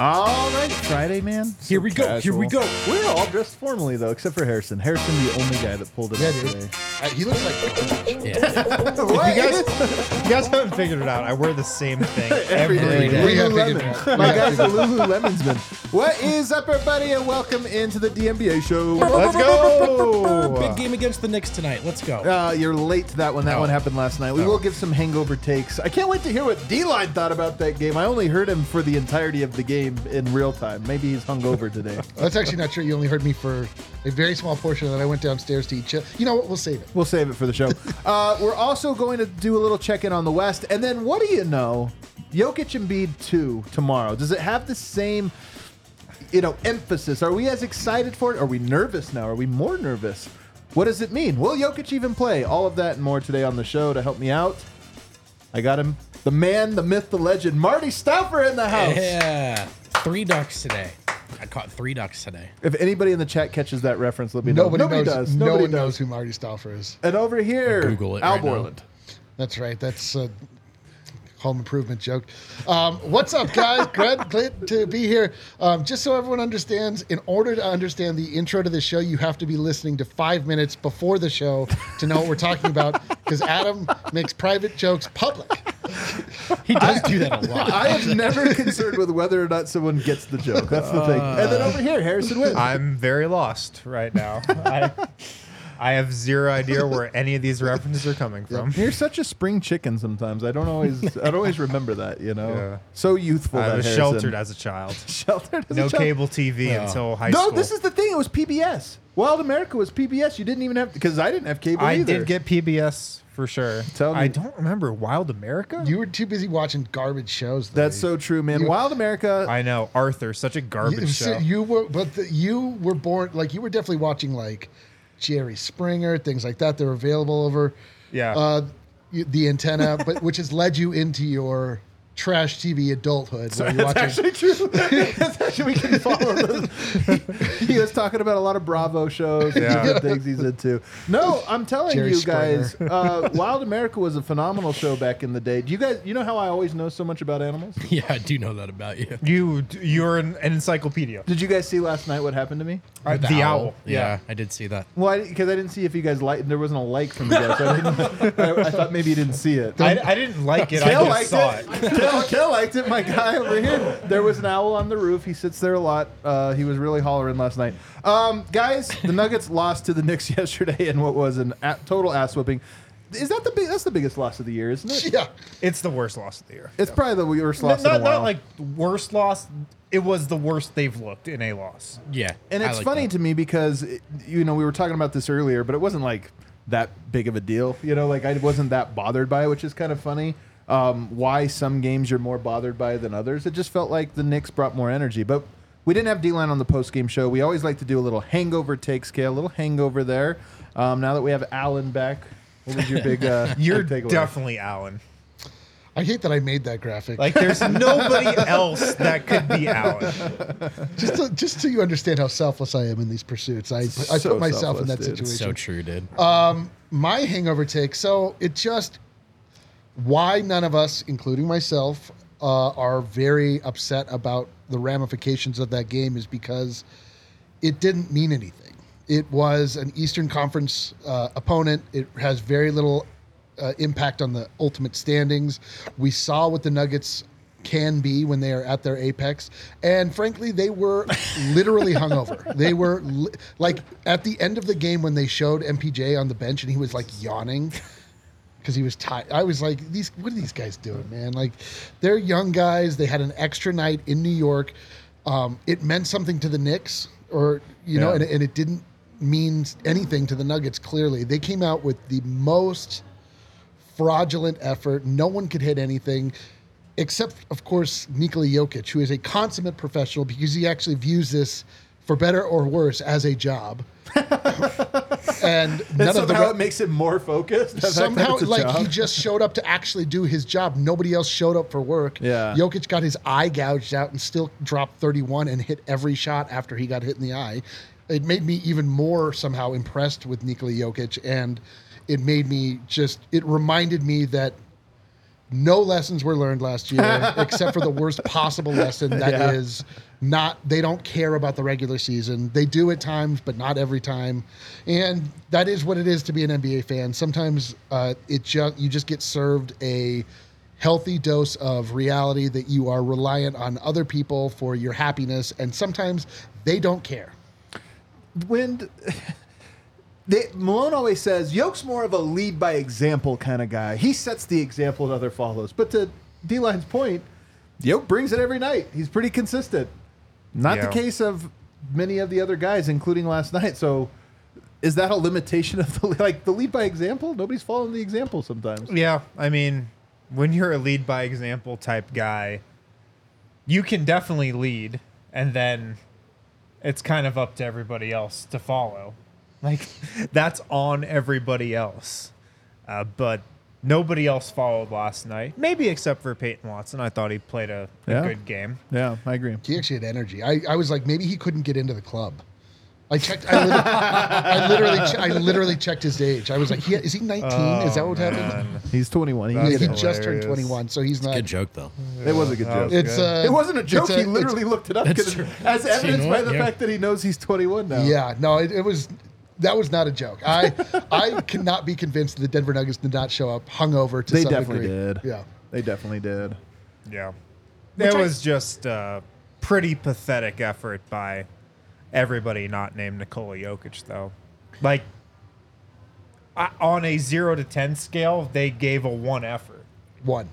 All right, Friday, man. So here we go. Casual. Here we go. We're all dressed formally, though, except for Harrison. Harrison, the only guy that pulled it up today. He looks like... Yeah. What? You guys haven't figured it out. I wear the same thing every day. Lululemon. My guy's a Lululemon's man. What is up, everybody, and welcome into the DNBA show. Let's go. Big game against the Knicks tonight. Let's go. You're late to that one. That one happened last night. We will give some hangover takes. I can't wait to hear what D-Line thought about that game. I only heard him for the entirety of the game in real time. Maybe he's hungover today. That's actually not true. You only heard me for a very small portion that I went downstairs to eat chips. You know what? We'll save it. We'll save it for the show. We're also going to do a little check-in on the West. And then what do you know? Jokic Embiid 2 tomorrow. Does it have the same, emphasis? Are we as excited for it? Are we nervous now? Are we more nervous? What does it mean? Will Jokic even play? All of that and more today on the show. To help me out, I got him. The man, the myth, the legend, Marty Stauffer in the house. Yeah. 3 ducks today. I caught 3 ducks today. If anybody in the chat catches that reference, let me know. Nobody knows. No one knows who Marty Stauffer is. And over here, Google it, Al Borland. That's right. That's a home improvement joke. What's up, guys? Glad to be here. Just so everyone understands, in order to understand the intro to the show, you have to be listening to 5 minutes before the show to know what we're talking about, because Adam makes private jokes public. He does do that a lot. I am never concerned with whether or not someone gets the joke. That's the thing. And then over here, Harrison Wind. I'm very lost right now. I have zero idea where any of these references are coming from. You're such a spring chicken sometimes. I don't always remember that, Yeah. So youthful. I was sheltered as a child. No cable TV until high school. No, this is the thing. It was PBS. Wild America was PBS. You didn't even have, because I didn't have cable either. I did get PBS. For sure. Tell me. I don't remember Wild America. You were too busy watching garbage shows. That's so true, man. Wild America. I know. Arthur, such a garbage show. You were born, you were definitely watching Jerry Springer, things like that. They're available over the antenna, which has led you into your trash TV adulthood. So that's actually true. That's actually, we can follow those. He was talking about a lot of Bravo shows and things he's into. No, I'm telling you guys, Wild America was a phenomenal show back in the day. Do you guys, how I always know so much about animals? Yeah, I do know that about you. You're an encyclopedia. Did you guys see last night what happened to me? The owl. Yeah, I did see that. Well, because I didn't see if you guys liked. There wasn't a like from you guys. So I thought maybe you didn't see it. I didn't like it. I just saw it. Kel liked it, my guy over here. There was an owl on the roof. He sits there a lot. He was really hollering last night. Guys, the Nuggets lost to the Knicks yesterday in what was an total ass whipping. Is that that's the biggest loss of the year, isn't it? Yeah. It's the worst loss of the year. It's probably the worst loss in a while. Not worst loss. It was the worst they've looked in a loss. Yeah. And it's funny to me because, we were talking about this earlier, but it wasn't that big of a deal. I wasn't that bothered by it, which is kind of funny. Why some games you're more bothered by than others. It just felt like the Knicks brought more energy. But we didn't have D-Line on the post-game show. We always like to do a little hangover take scale, a little hangover there. Now that we have Alan back, what was your big You're big definitely Alan. I hate that I made that graphic. There's nobody else that could be Alan. Just so you understand how selfless I am in these pursuits, I put myself in that situation. It's so true, dude. My hangover take, so it just... Why none of us, including myself, are very upset about the ramifications of that game is because it didn't mean anything. It was an Eastern Conference opponent. It has very little impact on the ultimate standings. We saw what the Nuggets can be when they are at their apex. And frankly, they were literally hungover. They were at the end of the game when they showed MPJ on the bench and he was yawning. Because he was tired. I was like, what are these guys doing, man? They're young guys. They had an extra night in New York. It meant something to the Knicks, and it didn't mean anything to the Nuggets, clearly. They came out with the most fraudulent effort. No one could hit anything except, of course, Nikola Jokic, who is a consummate professional because he actually views this, for better or worse, as a job. And somehow it makes it more focused. Somehow, he just showed up to actually do his job. Nobody else showed up for work. Yeah. Jokic got his eye gouged out and still dropped 31 and hit every shot after he got hit in the eye. It made me even more somehow impressed with Nikola Jokic, and it reminded me that no lessons were learned last year, except for the worst possible lesson that is not, they don't care about the regular season. They do at times, but not every time. And that is what it is to be an NBA fan. Sometimes you just get served a healthy dose of reality that you are reliant on other people for your happiness, and sometimes they don't care. Malone always says, Jokic more of a lead by example kind of guy. He sets the example and other follows. But to D-Line's point, Jokic brings it every night. He's pretty consistent. Not the case of many of the other guys, including last night. So is that a limitation of the lead by example? Nobody's following the example sometimes. Yeah, I mean, when you're a lead by example type guy, you can definitely lead, and then it's kind of up to everybody else to follow. Like, that's on everybody else. But nobody else followed last night, maybe except for Peyton Watson. I thought he played a good game. Yeah, I agree. He actually had energy. I was like, maybe he couldn't get into the club. I literally checked his age. I was like, is he 19? Is that what happened? He's 21. He just turned 21, so he's not. It's a good joke, though. It was a good joke. It wasn't a joke. He literally looked it up, as evidenced by the fact that he knows he's 21 now. Yeah, no, it was. That was not a joke. I cannot be convinced that the Denver Nuggets did not show up hungover to some degree. They definitely did. Yeah, they definitely did. Yeah, it was just a pretty pathetic effort by everybody not named Nikola Jokic, though. Like, on a 0 to 10 scale, they gave a 1 effort. 1,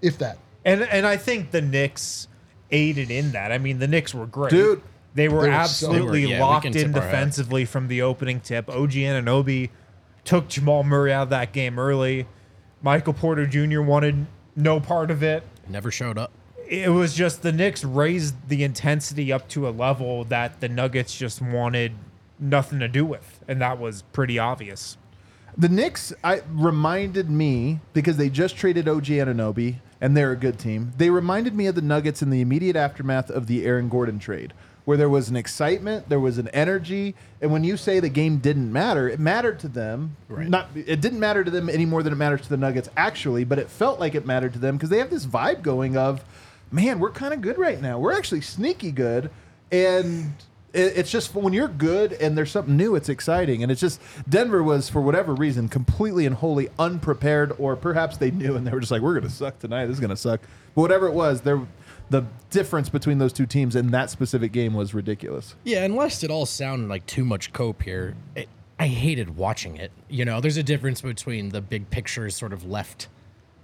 if that. And I think the Knicks aided in that. I mean, the Knicks were great, dude. They were absolutely locked in defensively from the opening tip. OG Anunoby took Jamal Murray out of that game early. Michael Porter Jr. wanted no part of it. Never showed up. It was just the Knicks raised the intensity up to a level that the Nuggets just wanted nothing to do with, and that was pretty obvious. The Knicks reminded me, because they just traded OG Anunoby, and they're a good team, they reminded me of the Nuggets in the immediate aftermath of the Aaron Gordon trade, where there was an excitement, there was an energy, and when you say the game didn't matter, it mattered to them. Right. It didn't matter to them any more than it matters to the Nuggets, actually, but it felt like it mattered to them because they have this vibe going of, man, we're kind of good right now. We're actually sneaky good, and it's just when you're good and there's something new, it's exciting, and it's just Denver was, for whatever reason, completely and wholly unprepared, or perhaps they knew and they were just like, we're going to suck tonight, this is going to suck. But whatever it was, the difference between those two teams in that specific game was ridiculous. Yeah, unless it all sounded like too much cope here, I hated watching it. You know, there's a difference between the big picture is sort of left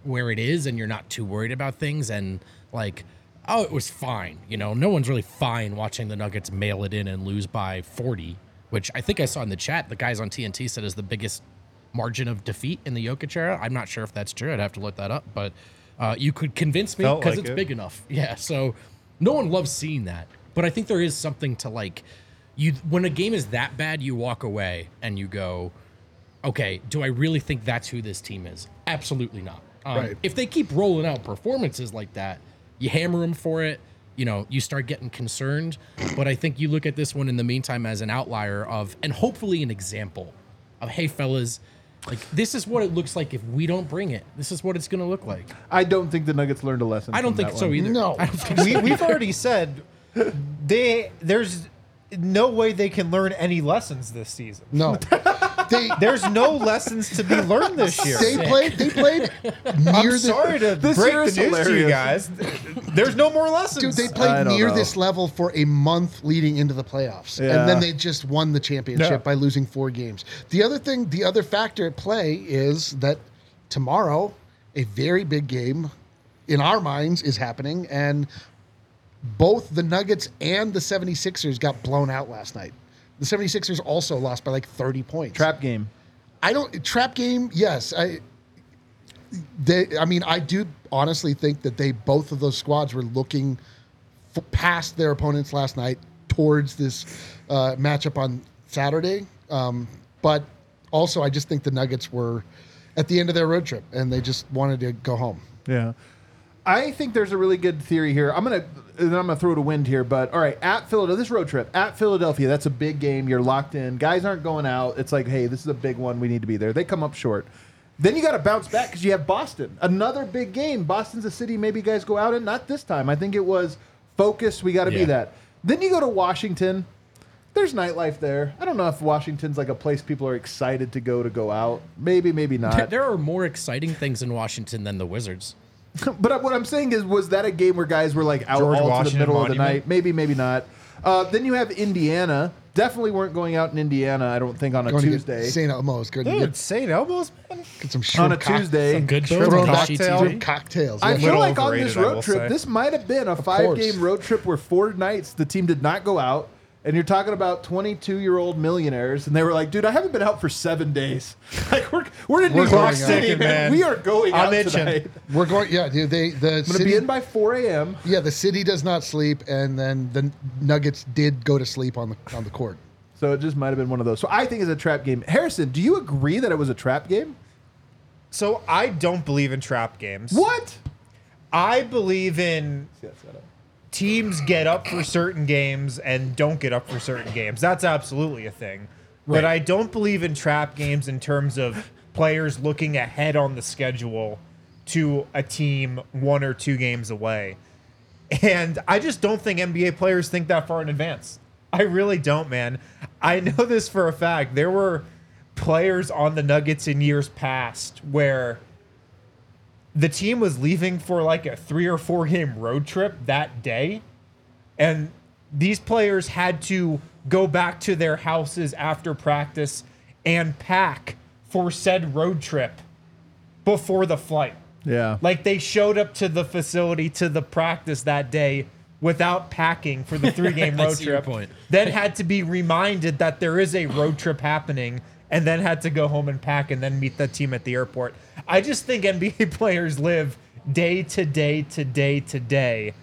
where it is and you're not too worried about things, and like, oh, it was fine. You know, no one's really fine watching the Nuggets mail it in and lose by 40, which I think I saw in the chat. The guys on TNT said is the biggest margin of defeat in the Jokic era. I'm not sure if that's true. I'd have to look that up, but you could convince me because it's big enough. Yeah, so no one loves seeing that. But I think there is something to, like, you when a game is that bad, you walk away and you go, okay, do I really think that's who this team is? Absolutely not. Right. If they keep rolling out performances like that, you hammer them for it, you know, you start getting concerned. But I think you look at this one in the meantime as an outlier of, and hopefully an example of, hey, fellas, like, this is what it looks like if we don't bring it. This is what it's going to look like. I don't think the Nuggets learned a lesson. I don't think so either. No. We've already said there's no way they can learn any lessons this season. No. There's no lessons to be learned this year. They played near this. I'm sorry to break the news to you guys. There's no more lessons. Dude, they played near this level for a month leading into the playoffs. Yeah. And then they just won the championship by losing 4 games. The other factor at play is that tomorrow, a very big game in our minds is happening. And both the Nuggets and the 76ers got blown out last night. The 76ers also lost by like 30 points. Trap game. Trap game, yes. I do honestly think that both of those squads were looking past their opponents last night towards this matchup on Saturday. But also, I just think the Nuggets were at the end of their road trip and they just wanted to go home. Yeah. I think there's a really good theory here. I'm gonna throw to Wind here, but all right, at Philadelphia, this road trip at Philadelphia, that's a big game. You're locked in. Guys aren't going out. It's like, hey, this is a big one. We need to be there. They come up short. Then you got to bounce back because you have Boston. Another big game. Boston's a city maybe guys go out in. Not this time. I think it was focus. We got to be that. Then you go to Washington. There's nightlife there. I don't know if Washington's like a place people are excited to go out. Maybe, maybe not. There are more exciting things in Washington than the Wizards. But what I'm saying is, was that a game where guys were like out all to the middle of the night? Maybe, maybe not. Then you have Indiana. Definitely weren't going out in Indiana, I don't think, on a Tuesday. St. Elmo's. Good. Dude, St. Elmo's, man. Get some shrimp on a Tuesday. Some good shrimp cocktails. I feel like on this road trip, this might have been a five-game road trip where 4 nights the team did not go out. And you're talking about 22-year-old millionaires, and they were like, "Dude, I haven't been out for 7 days. Like we're in New York City, man. We are going out tonight. We're going, yeah, dude. I'm going to be in by 4 a.m. Yeah, the city does not sleep, and then the Nuggets did go to sleep on the court. So it just might have been one of those. So I think it's a trap game. Harrison, do you agree that it was a trap game? So I don't believe in trap games. What? I believe in. Teams get up for certain games and don't get up for certain games. That's absolutely a thing. Right. But I don't believe in trap games in terms of players looking ahead on the schedule to a team 1 or 2 games away. And I just don't think NBA players think that far in advance. I really don't, man. I know this for a fact. There were players on the Nuggets in years past where the team was leaving for like a 3 or 4 game road trip that day. And these players had to go back to their houses after practice and pack for said road trip before the flight. Yeah. Like they showed up to the facility, to the practice that day without packing for the 3-game road trip. Then had to be reminded that there is a road trip happening and then had to go home and pack and then meet the team at the airport. I just think NBA players live day to day to day to day,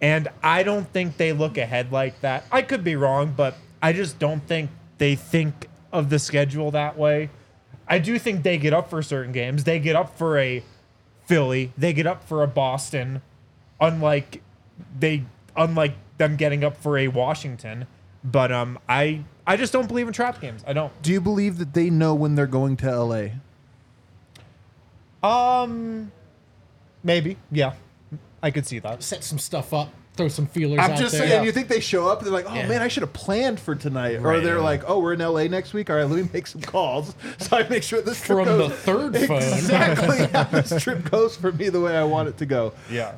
and I don't think they look ahead like that. I could be wrong, but I just don't think they think of the schedule that way. I do think they get up for certain games. They get up for a Philly. They get up for a Boston, unlike them getting up for a Washington. But I just don't believe in trap games. I don't. Do you believe that they know when they're going to L.A.? Maybe. Yeah. I could see that. Set some stuff up. Throw some feelers out there. I'm just saying, you think they show up and they're like, man, I should have planned for tonight. Right. Or they're like, we're in L.A. next week. All right, let me make some calls. So I make sure this trip goes. From the third phone. Exactly. How this trip goes for me the way I want it to go. Yeah.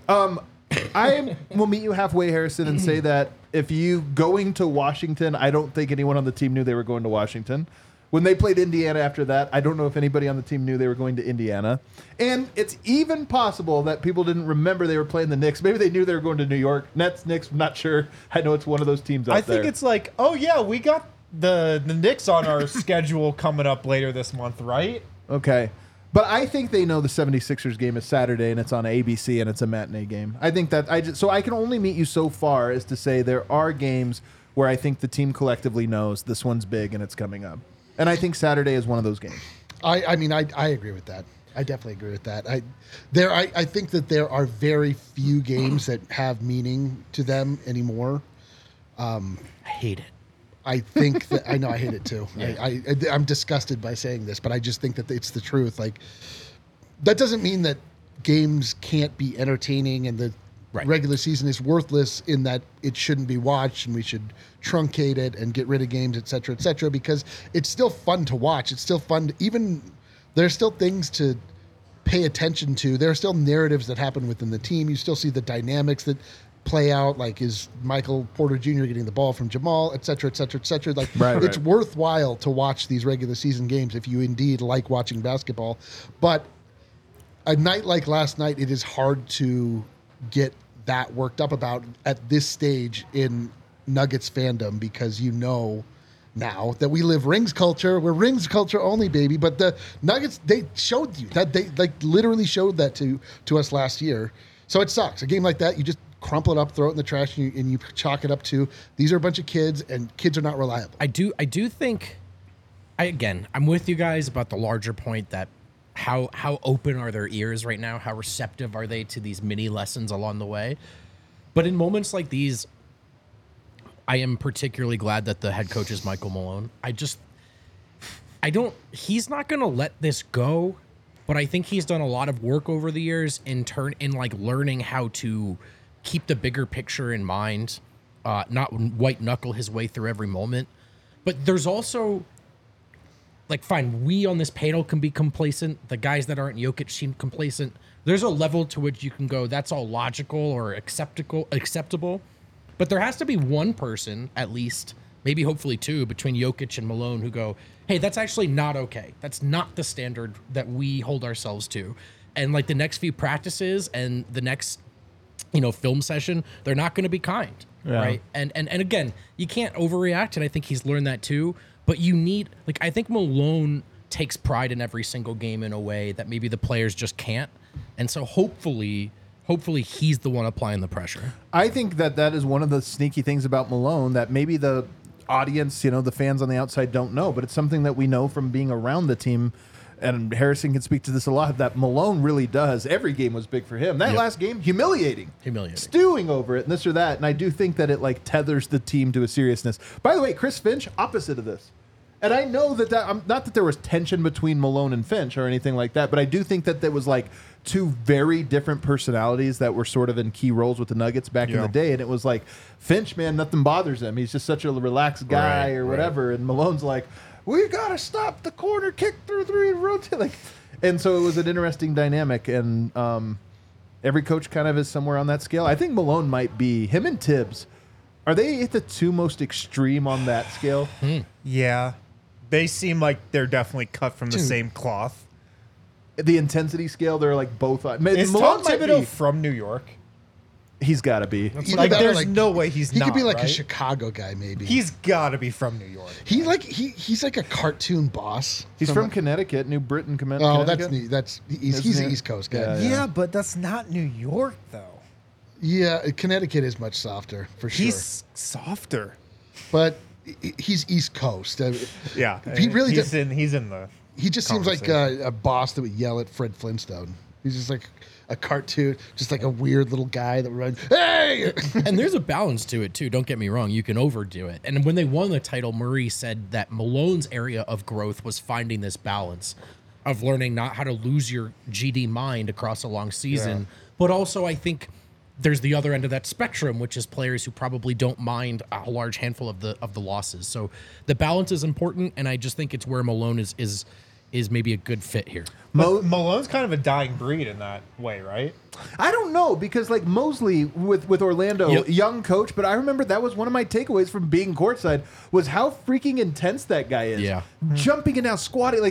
I will meet you halfway, Harrison, and say that if you going to Washington, I don't think anyone on the team knew they were going to Washington. When they played Indiana after that, I don't know if anybody on the team knew they were going to Indiana. And it's even possible that people didn't remember they were playing the Knicks. Maybe they knew they were going to New York. Nets, Knicks, I'm not sure. I know it's one of those teams out there. I think it's like, we got the Knicks on our schedule coming up later this month, right? Okay. But I think they know the 76ers game is Saturday and it's on ABC and it's a matinee game. I think that so I can only meet you so far as to say there are games where I think the team collectively knows this one's big and it's coming up. And I think Saturday is one of those games. I mean, I agree with that. I definitely agree with that. I think that there are very few games that have meaning to them anymore. I hate it. I think that I know I hate it too. Yeah. I'm disgusted by saying this, but I just think that it's the truth. Like that doesn't mean that games can't be entertaining and the regular season is worthless in that it shouldn't be watched and we should truncate it and get rid of games, et cetera, because it's still fun to watch. It's still fun to, even there's still things to pay attention to. There are still narratives that happen within the team. You still see the dynamics that play out, like is Michael Porter Jr. getting the ball from Jamal, et cetera, et cetera, et cetera. Like it's worthwhile to watch these regular season games if you indeed like watching basketball. But a night like last night, it is hard to get that worked up about at this stage in Nuggets fandom because you know now that we live rings culture. We're rings culture only, baby. But the Nuggets, they showed you that they literally showed that to us last year. So it sucks. A game like that, you just crumple it up, throw it in the trash, and you chalk it up to these are a bunch of kids, and kids are not reliable. I do think, I'm with you guys about the larger point that how open are their ears right now? How receptive are they to these mini lessons along the way? But in moments like these, I am particularly glad that the head coach is Michael Malone. He's not going to let this go. but I think he's done a lot of work over the years in learning how to keep the bigger picture in mind, not white knuckle his way through every moment. But there's also, like, fine, we on this panel can be complacent. The guys that aren't Jokic seem complacent. There's a level to which you can go, that's all logical or acceptable. But there has to be one person, at least, maybe hopefully two, between Jokic and Malone who go, hey, that's actually not okay. That's not the standard that we hold ourselves to. And like the next few practices and the next, film session, they're not going to be kind. Yeah. Right. And again, you can't overreact. And I think he's learned that too. But you need, I think Malone takes pride in every single game in a way that maybe the players just can't. And so hopefully he's the one applying the pressure. I think that is one of the sneaky things about Malone that maybe the audience, the fans on the outside don't know, but it's something that we know from being around the team. And Harrison can speak to this a lot, that Malone really does. Every game was big for him. That last game, humiliating. Stewing over it and this or that. And I do think that it tethers the team to a seriousness. By the way, Chris Finch, opposite of this. And I know that not that there was tension between Malone and Finch or anything like that, but I do think that there was two very different personalities that were sort of in key roles with the Nuggets back in the day. And it was Finch, man, nothing bothers him. He's just such a relaxed guy whatever. And Malone's we gotta stop the corner, kick through three, and rotate. And so it was an interesting dynamic. And every coach kind of is somewhere on that scale. I think Malone might be him and Tibbs. Are they at the two most extreme on that scale? Yeah, they seem like they're definitely cut from the same cloth. The intensity scale, they're both. Is Malone Tom Thibodeau from New York? He's got to be. There's no way he could be a Chicago guy, maybe. He's got to be from New York. He's like a cartoon boss. He's from Connecticut, New Britain, Connecticut. Oh, he's an East Coast guy. Yeah, but that's not New York, though. Yeah, Connecticut is much softer, for sure. He's softer. But he's East Coast. Yeah. He really He just seems like a boss that would yell at Fred Flintstone. He's just a cartoon, just a weird little guy that runs, hey! And there's a balance to it, too. Don't get me wrong. You can overdo it. And when they won the title, Murray said that Malone's area of growth was finding this balance of learning not how to lose your GD mind across a long season. Yeah. But also, I think there's the other end of that spectrum, which is players who probably don't mind a large handful of the losses. So the balance is important, and I just think it's where Malone is maybe a good fit here. Malone's kind of a dying breed in that way, right? I don't know, because Mosley with Orlando, young coach, but I remember that was one of my takeaways from being courtside was how freaking intense that guy is. Yeah. Jumping and now squatting.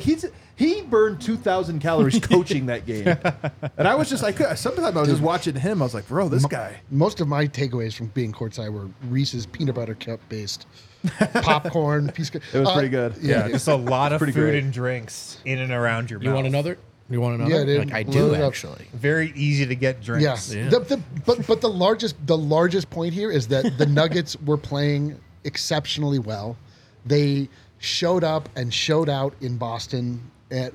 He burned 2,000 calories coaching that game. And I was just sometimes I was just watching him. I was like, bro, this guy. Most of my takeaways from being courtside were Reese's peanut butter cup based popcorn. It was pretty good. Yeah, just a lot of food and drinks in and around your mouth. You want another? Yeah, dude. I do, actually. Very easy to get drinks. Yeah. But the largest point here is that the Nuggets were playing exceptionally well. They showed up and showed out in Boston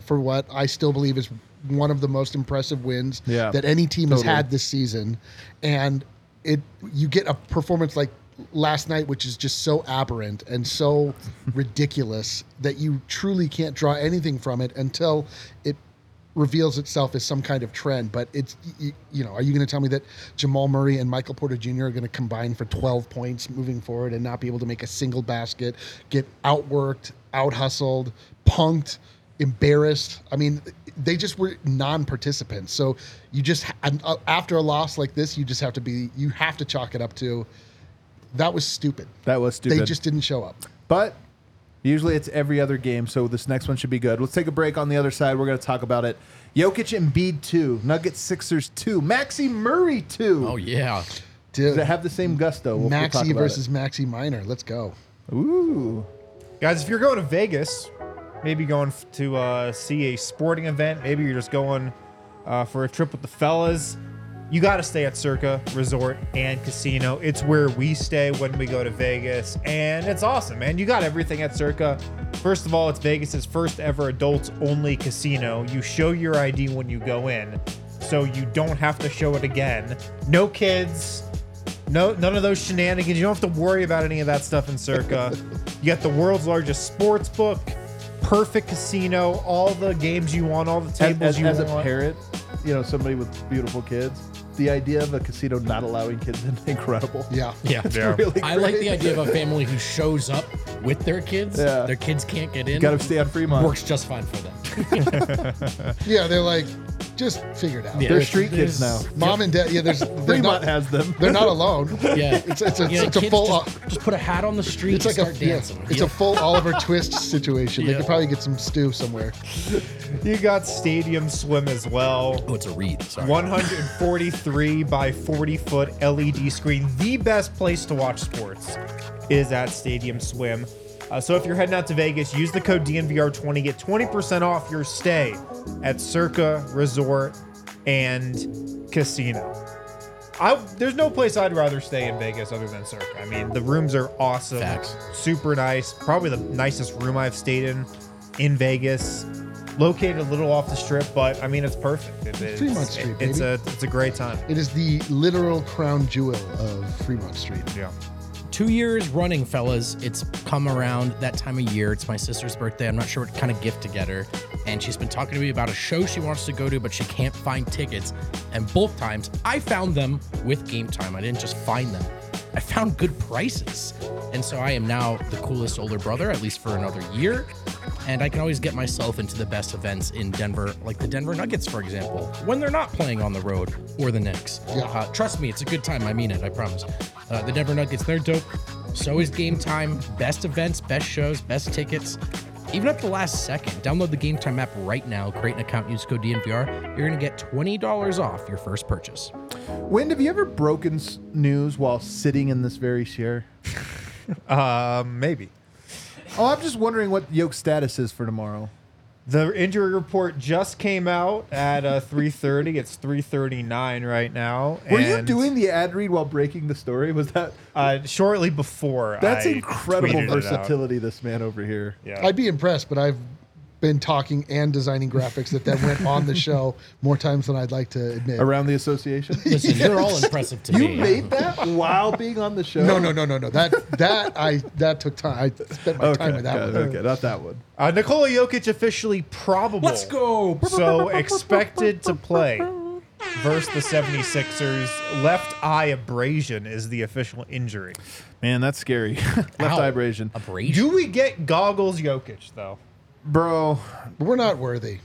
for what I still believe is one of the most impressive wins that any team has had this season. And you get a performance like last night, which is just so aberrant and so ridiculous that you truly can't draw anything from it until it reveals itself as some kind of trend. But it's, are you going to tell me that Jamal Murray and Michael Porter Jr. are going to combine for 12 points moving forward and not be able to make a single basket, get outworked, out-hustled, punked, embarrassed? I mean, they just were non-participants. So you just, after a loss like this, you have to chalk it up to, that was stupid. They just didn't show up. But usually it's every other game, so this next one should be good. Let's take a break. On the other side, we're going to talk about it. Jokic and Embiid 2, Nuggets Sixers 2, Maxey Murray 2. Oh, yeah. Dude, they have the same gusto. Maxey versus Maxey Minor. Let's go. Ooh. Guys, if you're going to Vegas, maybe going to see a sporting event, maybe you're just going for a trip with the fellas, you got to stay at Circa Resort and Casino. It's where we stay when we go to Vegas, and it's awesome, man. You got everything at Circa. First of all, it's Vegas's first ever adults-only casino. You show your ID when you go in, so you don't have to show it again. No kids, none of those shenanigans. You don't have to worry about any of that stuff in Circa. You got the world's largest sports book, perfect casino, all the games you want, all the tables you want. As a parent, you know, somebody with beautiful kids, the idea of a casino not allowing kids is incredible. Yeah. Yeah. Really I like the idea of a family who shows up with their kids. Yeah. Their kids can't get in. Got to stay on Fremont. Works just fine for them. Yeah, they're like, just figure it out. Yeah, they're street kids now. Mom and dad. Yeah, there's Fremont has them. They're not alone. Yeah. It's a full... Just put a hat on the street and like start dancing. Yeah. It's a full Oliver Twist situation. Yeah. They could probably get some stew somewhere. You got Stadium Swim as well. Oh, it's a read. Sorry. 143 by 40-foot LED screen. The best place to watch sports is at Stadium Swim. So if you're heading out to Vegas, use the code DNVR20. Get 20% off your stay at Circa Resort and Casino. There's no place I'd rather stay in Vegas other than Circa. I mean, the rooms are awesome. Facts. Super nice. Probably the nicest room I've stayed in Vegas. Located a little off the strip, but I mean, it's perfect. It's Fremont Street, it's a great time. It is the literal crown jewel of Fremont Street. Yeah. 2 years running, fellas, it's come around that time of year. It's my sister's birthday. I'm not sure what kind of gift to get her. And she's been talking to me about a show she wants to go to, but she can't find tickets. And both times, I found them with Game Time. I didn't just find them. I found good prices. And so I am now the coolest older brother, at least for another year. And I can always get myself into the best events in Denver, like the Denver Nuggets, for example, when they're not playing on the road or the Knicks. Yeah. Trust me, it's a good time. I mean it, I promise. The Denver Nuggets, they're dope. So is Game Time. Best events, best shows, best tickets. Even up to the last second, download the Game Time app right now. Create an account, use code DNVR. You're going to get $20 off your first purchase. Wind, have you ever broken news while sitting in this very chair? Maybe. Oh, I'm just wondering what Yoke's status is for tomorrow. The injury report just came out at 3:30. It's 3:39 right now. Were you doing the ad read while breaking the story? Was that shortly before? That's incredible versatility, this man over here. Yeah. I'd be impressed, but I've been talking and designing graphics that went on the show more times than I'd like to admit. Around the association, listen, yes. You're all impressive to me. You made that while being on the show. No. That took time. I spent my time with that one. Okay, not that one. Nikola Jokic officially probable. Let's go. So expected to play versus the 76ers. Left eye abrasion is the official injury. Man, that's scary. Left eye abrasion. Do we get goggles Jokic though? Bro, we're not worthy.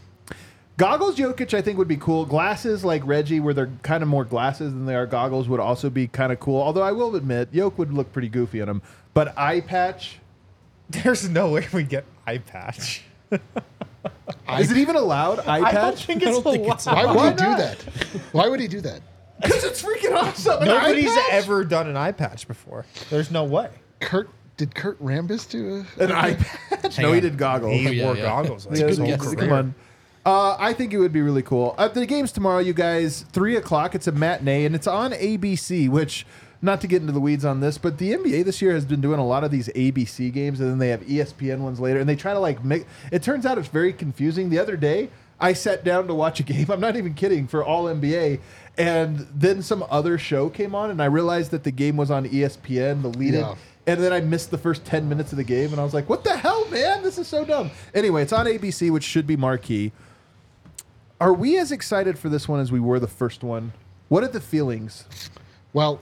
Goggles Jokic, I think, would be cool. Glasses like Reggie, where they're kind of more glasses than they are goggles, would also be kind of cool. Although I will admit, Jokic would look pretty goofy on him. But eye patch? There's no way we get eye patch. Is it even allowed? Eye patch? I don't think it's allowed. Why would he do that? Because it's freaking awesome. Nobody's ever done an eye patch before. There's no way. Did Kurt Rambis do an eye patch? No, he did goggles. He wore goggles. Like his whole career. Come on. I think it would be really cool. The game's tomorrow, you guys. 3 o'clock. It's a matinee, and it's on ABC, which, not to get into the weeds on this, but the NBA this year has been doing a lot of these ABC games, and then they have ESPN ones later, and they try to, like, make... It turns out it's very confusing. The other day, I sat down to watch a game. I'm not even kidding, for All-NBA, and then some other show came on, and I realized that the game was on ESPN, the lead-in. Yeah. And then I missed the first 10 minutes of the game, and I was like, what the hell, man? This is so dumb. Anyway, it's on ABC, which should be marquee. Are we as excited for this one as we were the first one? What are the feelings? Well,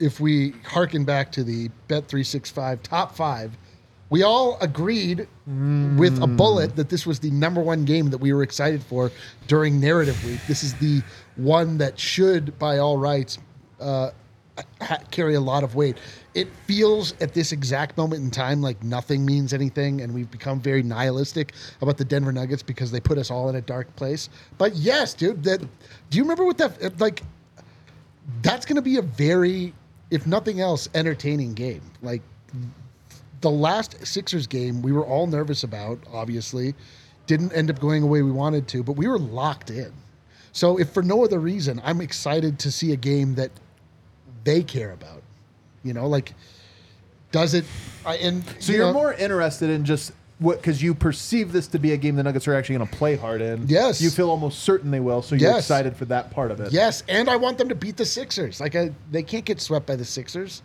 if we hearken back to the Bet365 top 5, we all agreed with a bullet that this was the number one game that we were excited for during narrative week. This is the one that should, by all rights, carry a lot of weight. It feels at this exact moment in time like nothing means anything, and we've become very nihilistic about the Denver Nuggets because they put us all in a dark place. But yes, dude, do you remember what that, like, that's going to be a very, if nothing else, entertaining game. Like, the last Sixers game we were all nervous about, obviously, didn't end up going the way we wanted to, but we were locked in. So if for no other reason, I'm excited to see a game that they care about, you know, like, does it? So you're more interested in just what, because you perceive this to be a game the Nuggets are actually going to play hard in. Yes, you feel almost certain they will. So you're excited for that part of it. Yes, and I want them to beat the Sixers. Like, they can't get swept by the Sixers.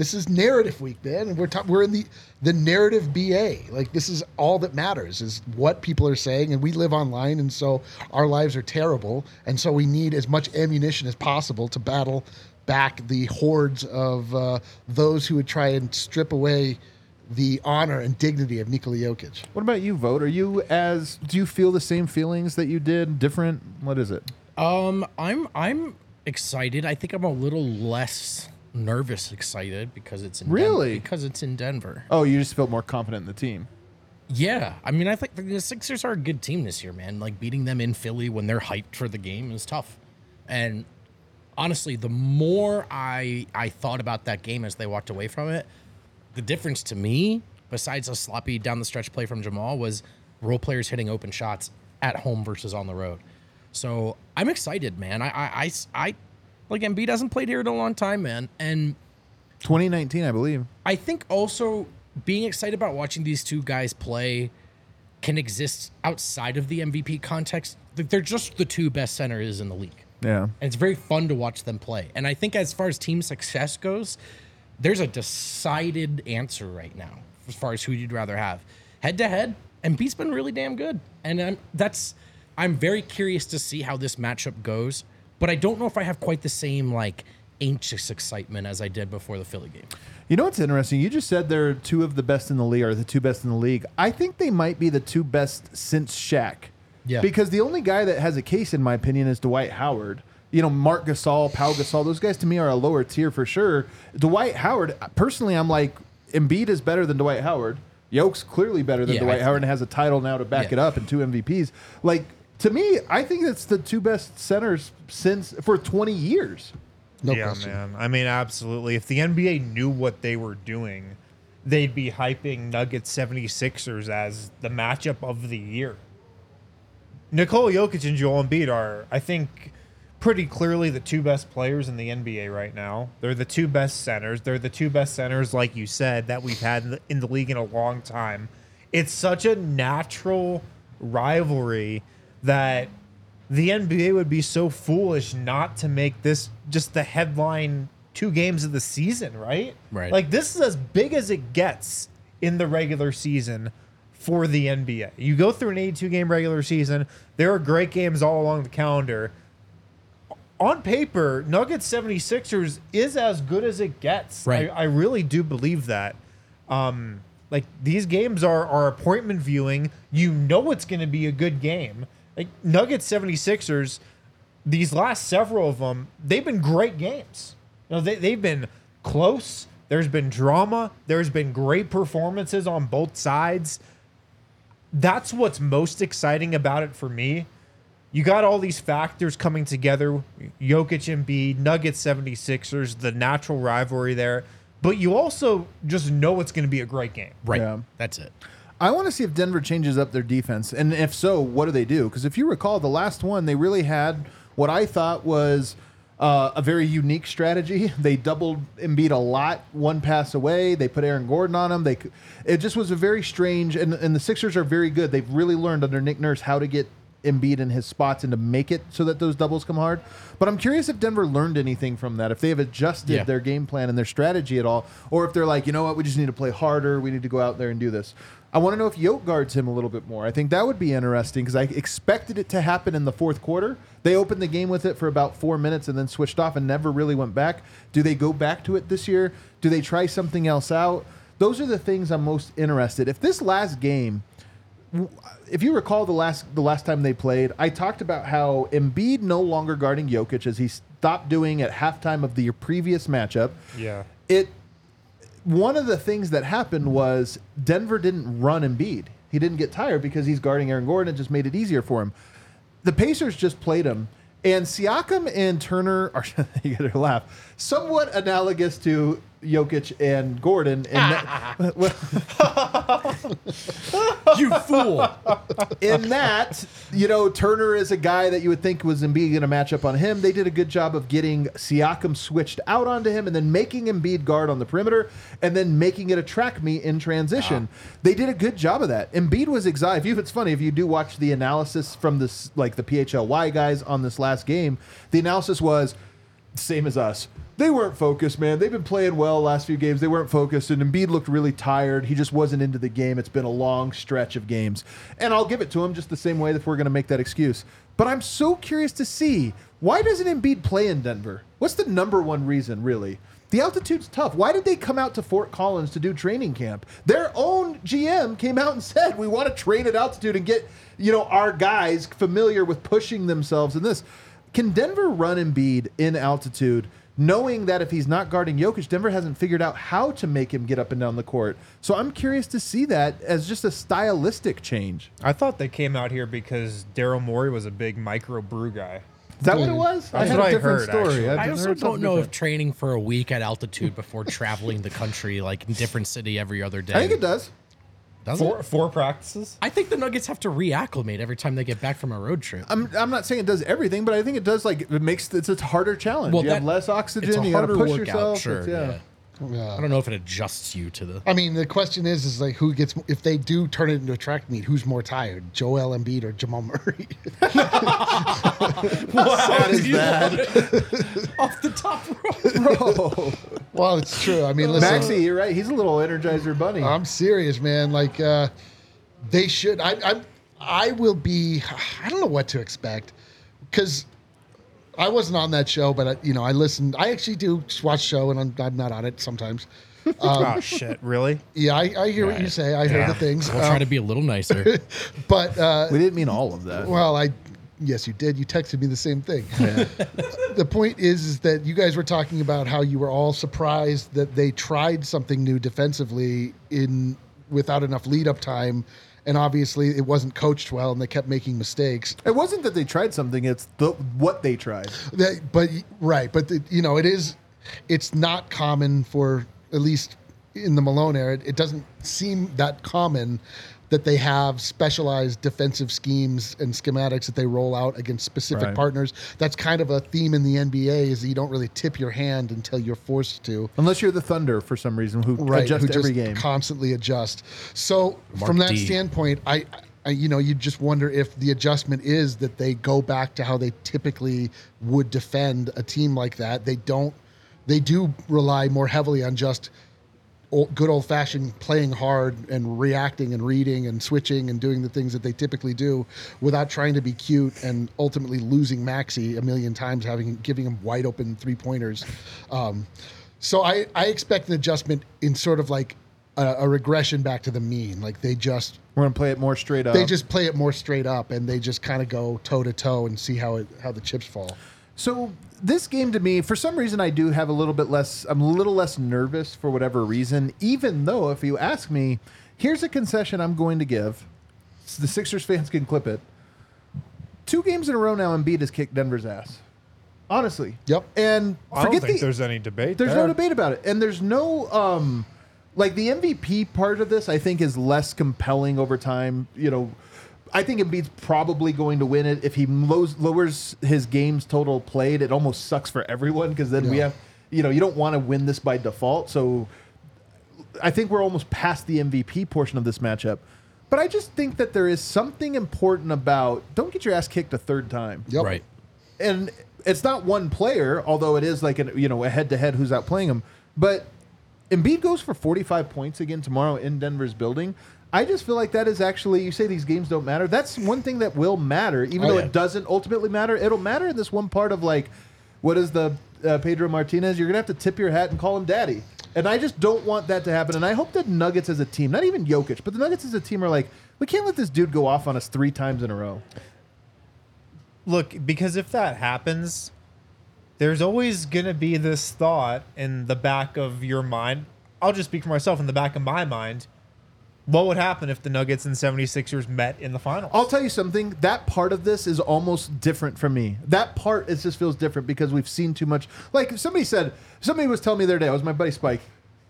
This is narrative week, man. And we're in the narrative BA. Like, this is all that matters is what people are saying. And we live online, and so our lives are terrible. And so we need as much ammunition as possible to battle back the hordes of those who would try and strip away the honor and dignity of Nikola Jokic. What about you, Vote? Do you feel the same feelings that you did? Different? What is it? I'm excited. I think I'm a little less nervous excited because it's in Denver, because it's in Denver. Oh, you just felt more confident in the team. Yeah, I mean, I think the Sixers are a good team this year, man. Like, beating them in Philly when they're hyped for the game is tough. And honestly, the more I thought about that game as they walked away from it, the difference to me, besides a sloppy down the stretch play from Jamal, was role players hitting open shots at home versus on the road. So I'm excited, man. Like, Embiid hasn't played here in a long time, man. And 2019, I believe. I think also being excited about watching these two guys play can exist outside of the MVP context. They're just the two best centers in the league. Yeah. And it's very fun to watch them play. And I think as far as team success goes, there's a decided answer right now as far as who you'd rather have. Head-to-head, Embiid's been really damn good. And I'm very curious to see how this matchup goes. But I don't know if I have quite the same, like, anxious excitement as I did before the Philly game. You know what's interesting? You just said they're two of the best in the league, or the two best in the league. I think they might be the two best since Shaq. Yeah. Because the only guy that has a case, in my opinion, is Dwight Howard. You know, Mark Gasol, Pau Gasol, those guys to me are a lower tier for sure. Dwight Howard, personally, I'm like, Embiid is better than Dwight Howard. Jokic clearly better than Dwight Howard, and has a title now to back it up and two MVPs. Like, to me, I think it's the two best centers for 20 years. No question. Man. I mean, absolutely. If the NBA knew what they were doing, they'd be hyping Nuggets 76ers as the matchup of the year. Nikola Jokic and Joel Embiid are, I think, pretty clearly the two best players in the NBA right now. They're the two best centers. They're the two best centers, like you said, that we've had in the league in a long time. It's such a natural rivalry that the NBA would be so foolish not to make this just the headline 2 games of the season, right? Right. Like, this is as big as it gets in the regular season for the NBA. You go through an 82-game regular season. There are great games all along the calendar. On paper, Nuggets 76ers is as good as it gets. Right. I really do believe that. Like, these games are appointment viewing. You know it's going to be a good game. Like, Nuggets 76ers, these last several of them, they've been great games. You know, they've been close. There's been drama. There's been great performances on both sides. That's what's most exciting about it for me. You got all these factors coming together. Jokic and Embiid, Nuggets 76ers, the natural rivalry there. But you also just know it's going to be a great game. Right. Yeah. That's it. I want to see if Denver changes up their defense. And if so, what do they do? Because if you recall, the last one, they really had what I thought was a very unique strategy. They doubled Embiid a lot, one pass away. They put Aaron Gordon on him. It just was a very strange, and the Sixers are very good. They've really learned under Nick Nurse how to get Embiid in his spots and to make it so that those doubles come hard. But I'm curious if Denver learned anything from that, if they have adjusted their game plan and their strategy at all, or if they're like, you know what, we just need to play harder. We need to go out there and do this. I want to know if Jokic guards him a little bit more. I think that would be interesting because I expected it to happen in the fourth quarter. They opened the game with it for about 4 minutes and then switched off and never really went back. Do they go back to it this year? Do they try something else out? Those are the things I'm most interested. If this last game, if you recall the last time they played, I talked about how Embiid no longer guarding Jokic as he stopped doing at halftime of the previous matchup. Yeah. One of the things that happened was Denver didn't run Embiid. He didn't get tired because he's guarding Aaron Gordon. It just made it easier for him. The Pacers just played him. And Siakam and Turner are, you gotta laugh, somewhat analogous to Jokic and Gordon. You fool. In that, you know, Turner is a guy that you would think was Embiid going to match up on him. They did a good job of getting Siakam switched out onto him and then making Embiid guard on the perimeter and then making it a track meet in transition. Wow. They did a good job of that. Embiid was exhausted. It's funny, if you do watch the analysis from this, like the PHLY guys on this last game, the analysis was same as us. They weren't focused, man. They've been playing well last few games. They weren't focused, and Embiid looked really tired. He just wasn't into the game. It's been a long stretch of games. And I'll give it to him just the same way if we're going to make that excuse. But I'm so curious to see, why doesn't Embiid play in Denver? What's the number one reason, really? The altitude's tough. Why did they come out to Fort Collins to do training camp? Their own GM came out and said, we want to train at altitude and get, you know, our guys familiar with pushing themselves in this. Can Denver run Embiid in altitude, knowing that if he's not guarding Jokic, Denver hasn't figured out how to make him get up and down the court? So I'm curious to see that as just a stylistic change. I thought they came out here because Daryl Morey was a big microbrew guy. Is that what it was? That's what I heard, actually. I also don't know if training for a week at altitude before traveling the country, like in different city every other day. I think it does. Four practices? I think the Nuggets have to reacclimate every time they get back from a road trip. I'm not saying it does everything, but I think it does, like, it makes it's a harder challenge. Well, you have less oxygen, you got to push yourself. Sure, yeah. I don't know if it adjusts you to the... I mean, the question is like, who gets... If they do turn it into a track meet, who's more tired, Joel Embiid or Jamal Murray? What is that? Off the top row. Well, it's true. I mean, listen... Maxey, you're right. He's a little Energizer bunny. I'm serious, man. Like, they should... I will be... I don't know what to expect, because... I wasn't on that show, but I listened. I actually do just watch the show, and I'm not on it sometimes. Oh, shit. Really? Yeah, I hear what you say. I hear the things. We'll try to be a little nicer. But we didn't mean all of that. Well, yes, you did. You texted me the same thing. Yeah. The point is that you guys were talking about how you were all surprised that they tried something new defensively without enough lead-up time. And obviously, it wasn't coached well, and they kept making mistakes. It wasn't that they tried something; it's what they tried. It is. It's not common for, at least in the Malone era, it doesn't seem that common that they have specialized defensive schemes and schematics that they roll out against specific partners. That's kind of a theme in the NBA, is that you don't really tip your hand until you're forced to. Unless you're the Thunder for some reason, who adjust every game. Constantly adjust. So from that standpoint, you just wonder if the adjustment is that they go back to how they typically would defend a team like that. They do rely more heavily on just good old-fashioned playing hard and reacting and reading and switching and doing the things that they typically do without trying to be cute and ultimately losing Maxey a million times, giving him wide-open three-pointers. So I expect an adjustment in sort of like a regression back to the mean. Like we're going to play it more straight up. They just play it more straight up, and they just kind of go toe-to-toe and see how the chips fall. So this game to me, for some reason, I do have I'm a little less nervous for whatever reason, even though if you ask me, here's a concession I'm going to give. The Sixers fans can clip it. 2 games in a row now, Embiid has kicked Denver's ass. Honestly. Yep. And I don't think there's any debate. There's no debate about it. And there's no... like, the MVP part of this, I think, is less compelling over time, I think Embiid's probably going to win it. If he lowers his games total played, it almost sucks for everyone, because then we have, you don't want to win this by default. So I think we're almost past the MVP portion of this matchup. But I just think that there is something important about don't get your ass kicked a third time. Yep. Right. And it's not one player, although it is like a head-to-head who's out playing him. But Embiid goes for 45 points again tomorrow in Denver's building. I just feel like that is actually, you say these games don't matter. That's one thing that will matter, even though it doesn't ultimately matter. It'll matter in this one part of, like, what is the Pedro Martinez? You're going to have to tip your hat and call him daddy. And I just don't want that to happen. And I hope that Nuggets as a team, not even Jokic, but the Nuggets as a team are like, we can't let this dude go off on us 3 times in a row. Look, because if that happens, there's always going to be this thought in the back of your mind. I'll just speak for myself, in the back of my mind. What would happen if the Nuggets and 76ers met in the finals? I'll tell you something. That part of this is almost different for me. That part just feels different because we've seen too much. Like somebody was telling me the other day, it was my buddy Spike,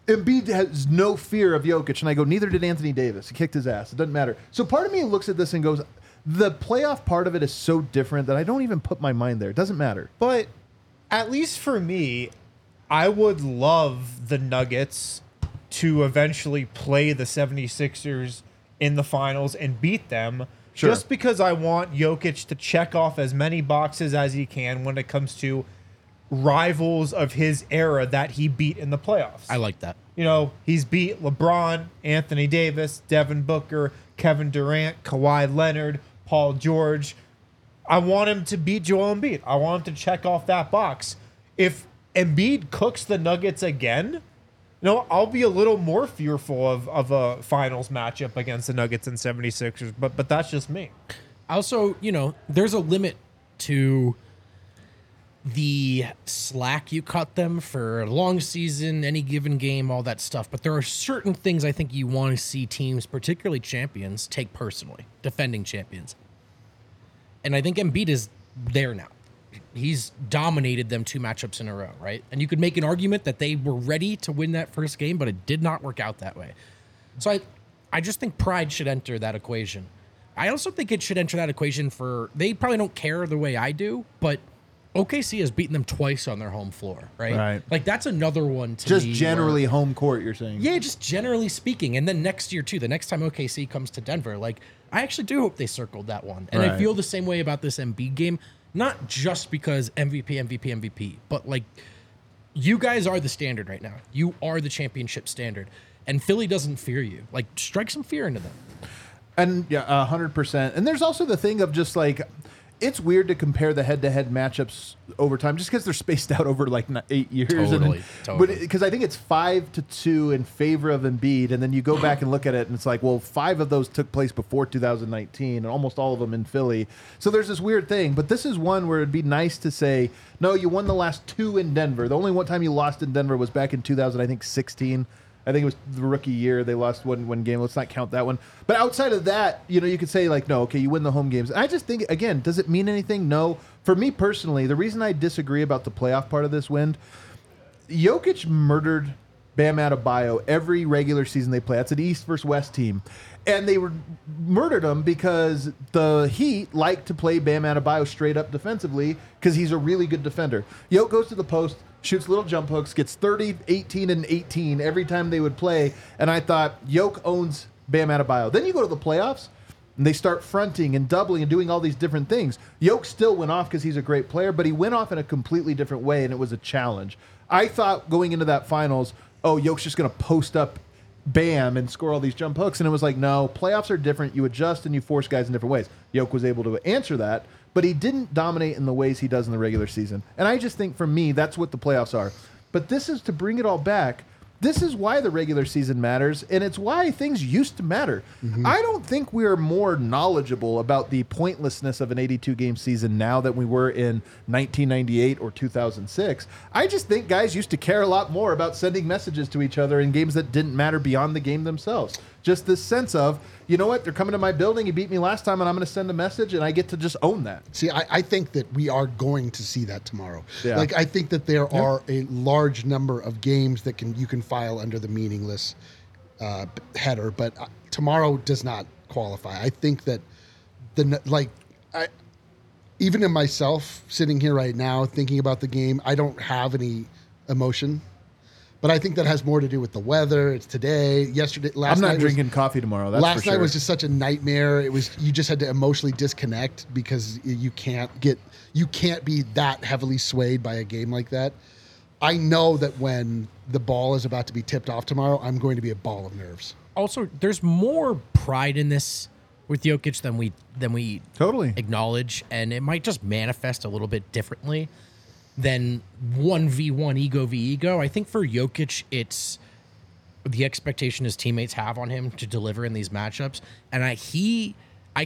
Embiid has no fear of Jokic. And I go, neither did Anthony Davis. He kicked his ass. It doesn't matter. So part of me looks at this and goes, the playoff part of it is so different that I don't even put my mind there. It doesn't matter. But at least for me, I would love the Nuggets to eventually play the 76ers in the finals and beat them, just because I want Jokic to check off as many boxes as he can when it comes to rivals of his era that he beat in the playoffs. I like that. You know, he's beat LeBron, Anthony Davis, Devin Booker, Kevin Durant, Kawhi Leonard, Paul George. I want him to beat Joel Embiid. I want him to check off that box. If Embiid cooks the Nuggets again, you know, I'll be a little more fearful of a finals matchup against the Nuggets and 76ers, but that's just me. Also, you know, there's a limit to the slack you cut them for a long season, any given game, all that stuff. But there are certain things I think you want to see teams, particularly champions, take personally, defending champions. And I think Embiid is there now. He's dominated them two matchups in a row, right? And you could make an argument that they were ready to win that first game, but it did not work out that way. So I just think pride should enter that equation. I also think it should enter that equation for, they probably don't care the way I do, but OKC has beaten them twice on their home floor, right? Right. Like, that's another one to just me. Just generally where, home court, you're saying? Yeah, just generally speaking. And then next year, too, the next time OKC comes to Denver, like, I actually do hope they circled that one. And right. I feel the same way about this Embiid game, not just because MVP, but, like, you guys are the standard right now. You are the championship standard. And Philly doesn't fear you. Like, strike some fear into them. And, yeah, 100%. And there's also the thing of just, like, it's weird to compare the head-to-head matchups over time just because they're spaced out over, like, 8 years. Totally. Because I think it's 5-2 in favor of Embiid, and then you go back and look at it, and it's like, well, 5 of those took place before 2019, and almost all of them in Philly. So there's this weird thing, but this is one where it'd be nice to say, no, you won the last 2 in Denver. The only one time you lost in Denver was back in 2016. I think it was the rookie year. They lost one game. Let's not count that one. But outside of that, you know, you could say, like, no, okay, you win the home games. And I just think, again, does it mean anything? No. For me personally, the reason I disagree about the playoff part of this win, Jokic murdered Bam Adebayo every regular season they play. That's an East versus West team. And they were murdered him because the Heat like to play Bam Adebayo straight up defensively because he's a really good defender. Jokic goes to the post, shoots little jump hooks, gets 30, 18, and 18 every time they would play. And I thought, Jokic owns Bam Adebayo. Then you go to the playoffs, and they start fronting and doubling and doing all these different things. Jokic still went off because he's a great player, but he went off in a completely different way, and it was a challenge. I thought going into that finals, oh, Jokic's just going to post up Bam and score all these jump hooks. And it was like, no, playoffs are different. You adjust and you force guys in different ways. Jokic was able to answer that, but he didn't dominate in the ways he does in the regular season. And I just think, for me, that's what the playoffs are. But this is to bring it all back. This is why the regular season matters, and it's why things used to matter. Mm-hmm. I don't think we are more knowledgeable about the pointlessness of an 82-game season now than we were in 1998 or 2006. I just think guys used to care a lot more about sending messages to each other in games that didn't matter beyond the game themselves. Just this sense of, you know what, they're coming to my building, he beat me last time, and I'm going to send a message, and I get to just own that. See, I think that we are going to see that tomorrow. Yeah. Like, I think that there are a large number of games that you can file under the meaningless header, but tomorrow does not qualify. I think that, even in myself, sitting here right now, thinking about the game, I don't have any emotion. But I think that has more to do with the weather. It's today, yesterday, last night. I'm not drinking coffee tomorrow, that's for sure. Last night was just such a nightmare. It was, you just had to emotionally disconnect because you can't be that heavily swayed by a game like that. I know that when the ball is about to be tipped off tomorrow, I'm going to be a ball of nerves. Also, there's more pride in this with Jokic than we totally acknowledge, and it might just manifest a little bit differently than 1v1 ego v ego. I think for Jokic, it's the expectation his teammates have on him to deliver in these matchups. And I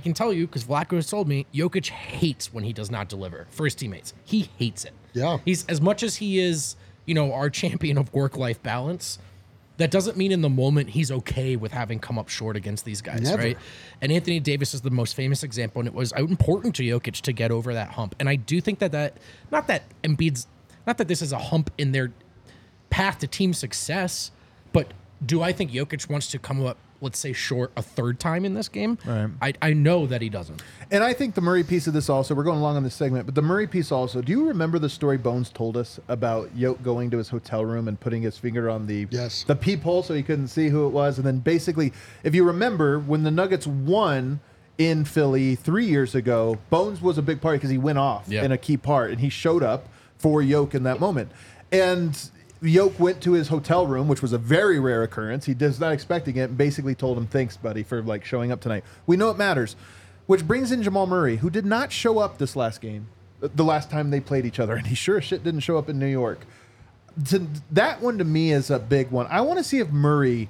can tell you, because Vlatko has told me, Jokic hates when he does not deliver for his teammates. He hates it. Yeah. He's, as much as he is, you know, our champion of work-life balance, that doesn't mean in the moment he's okay with having come up short against these guys, never. Right? And Anthony Davis is the most famous example, and it was important to Jokic to get over that hump. And I do think that this is a hump in their path to team success, but do I think Jokic wants to come up, let's say, short a third time in this game? Right. I know that he doesn't. And I think the Murray piece of this also, we're going along on this segment, but the Murray piece also, do you remember the story Bones told us about Jokic going to his hotel room and putting his finger on the peephole so he couldn't see who it was? And then basically, if you remember, when the Nuggets won in Philly 3 years ago, Bones was a big part because he went off in a key part, and he showed up. for Jokic in that moment. And Jokic went to his hotel room, which was a very rare occurrence. He does not expecting it, and basically told him, thanks, buddy, for like showing up tonight. We know it matters. Which brings in Jamal Murray, who did not show up this last game, the last time they played each other, and he sure as shit didn't show up in New York. That one to me is a big one. I want to see if Murray...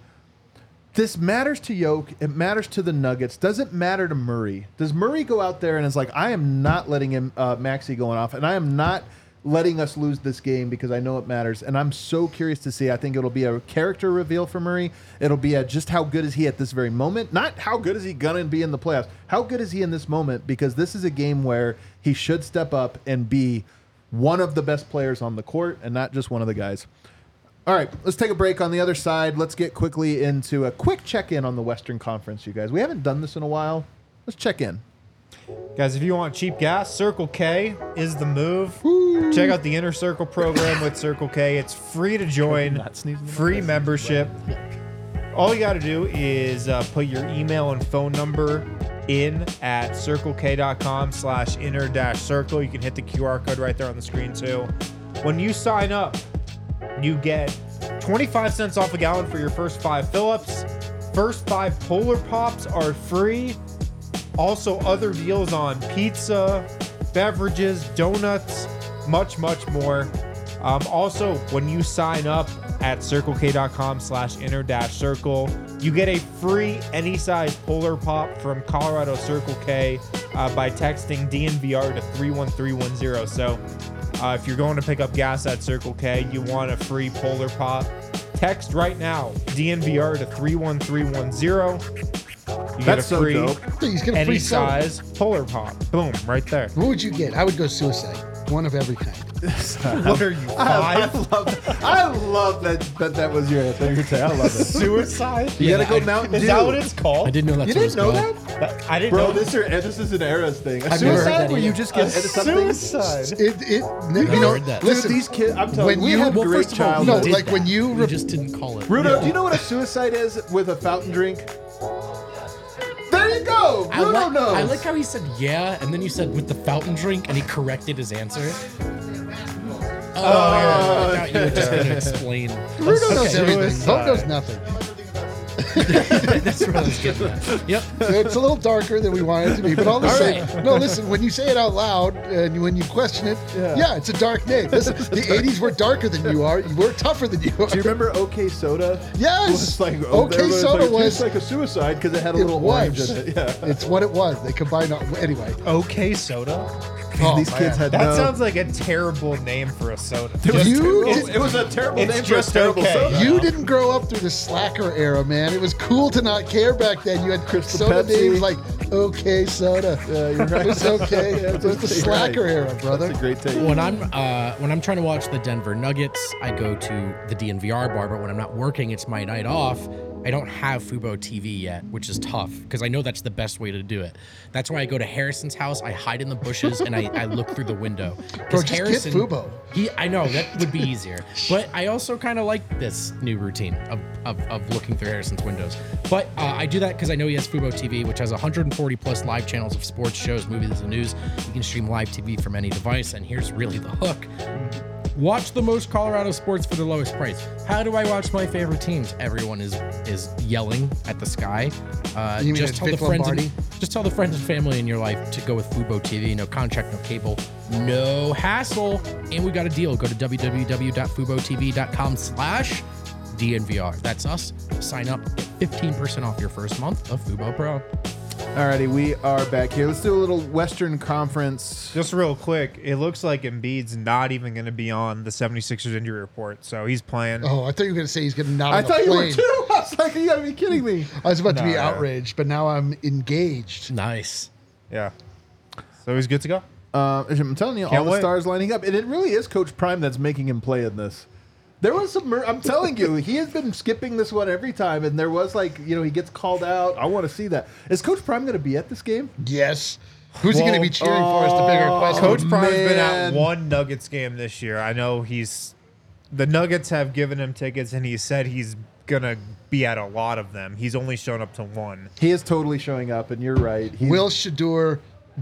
This matters to Jokic. It matters to the Nuggets. Doesn't matter to Murray. Does Murray go out there and is like, I am not letting him Maxey going off, and I am not letting us lose this game because I know it matters. And I'm so curious to see. I think it'll be a character reveal for Murray. It'll be a just how good is he at this very moment. Not how good is he going to be in the playoffs. How good is he in this moment? Because this is a game where he should step up and be one of the best players on the court and not just one of the guys. All right, let's take a break. On the other side, let's get quickly into a quick check-in on the Western Conference, you guys. We haven't done this in a while. Let's check in. Guys, if you want cheap gas, Circle K is the move. Woo. Check out the Inner Circle program with Circle K. It's free to join, free membership. All you got to do is put your email and phone number in at circlek.com/inner-circle. You can hit the QR code right there on the screen, too. When you sign up, you get 25 cents off a gallon for your first 5 fill-ups. First 5 Polar Pops are free. Also, other deals on pizza, beverages, donuts, much, much more. Also, when you sign up at circlek.com/inner-circle, you get a free any size Polar Pop from Colorado Circle K by texting DNVR to 31310. So, if you're going to pick up gas at Circle K, you want a free Polar Pop, text right now, DNVR to 31310. You That's get a free, so dope. He's gonna any free size Polar Pop. Boom, right there. What would you get? I would go suicide. One of every kind. What are you, 5? I love that was your thing to say. I love it. Suicide? You gotta go Mountain Dew. Is that what it's called? I didn't know that. You didn't know called. That? I didn't Bro, know. This is an Eras thing. A suicide where you just get into something? Suicide. You know, listen, these kids, I'm telling you, we had great childhood. No, like when you... We just didn't call it. Rudo, do you know what a suicide is with a fountain drink? There you go. I like how he said yeah, and then you said with the fountain drink, and he corrected his answer. Oh, I thought you were just going to explain. Rudo knows everything. Hope knows nothing. That's what I was getting at. Yep. So it's a little darker than we wanted it to be, but all the same. Right. No, listen, when you say it out loud and when you question it, yeah it's a dark name. Listen, the 80s were darker than you are. We're tougher than you are. Do you remember OK Soda? Yes. Was like, OK Soda was like a suicide because it had a little orange in it. Yeah. It's what it was. They combined all. Anyway. OK Soda? Oh, these kids had that sounds like a terrible name for a soda. It was a terrible name for a terrible soda. You didn't grow up through the slacker era, man. It was cool to not care back then. You had Crystal soda Pepsi. Names like OK Soda. You're right. It was OK. Yeah, it was the slacker era, brother. That's a great take. When I'm trying to watch the Denver Nuggets, I go to the DNVR bar. But when I'm not working, it's my night off. I don't have Fubo TV yet, which is tough because I know that's the best way to do it. That's why I go to Harrison's house. I hide in the bushes and I look through the window. Bro, just Harrison, get Fubo. I know that would be easier, but I also kind of like this new routine of looking through Harrison's windows. But I do that because I know he has Fubo TV, which has 140 plus live channels of sports, shows, movies, and news. You can stream live TV from any device, and here's really the hook. Watch the most Colorado sports for the lowest price. How do I watch my favorite teams? Everyone is yelling at the sky. Just tell the friends and family in your life to go with Fubo TV. No contract, no cable, no hassle. And we got a deal. Go to www.fubotv.com/DNVR. That's us. Sign up. Get 15% off your first month of Fubo Pro. Alrighty, we are back here. Let's do a little Western Conference. Just real quick, it looks like Embiid's not even going to be on the 76ers injury report, so he's playing. Oh, I thought you were going to say he's going to not on the plane. I thought you were too. I was like, you got to be kidding me. I was about to be outraged, but now I'm engaged. Nice. Yeah. So he's good to go. I'm telling you, all the stars lining up. And it really is Coach Prime that's making him play in this. There was some. I'm telling you, he has been skipping this one every time, and there was he gets called out. I want to see that. Is Coach Prime going to be at this game? Yes. Who's he going to be cheering for? Is the bigger question. Coach Prime's been at one Nuggets game this year. I know the Nuggets have given him tickets, and he said he's going to be at a lot of them. He's only shown up to one. He is totally showing up, and you're right. Will Shadour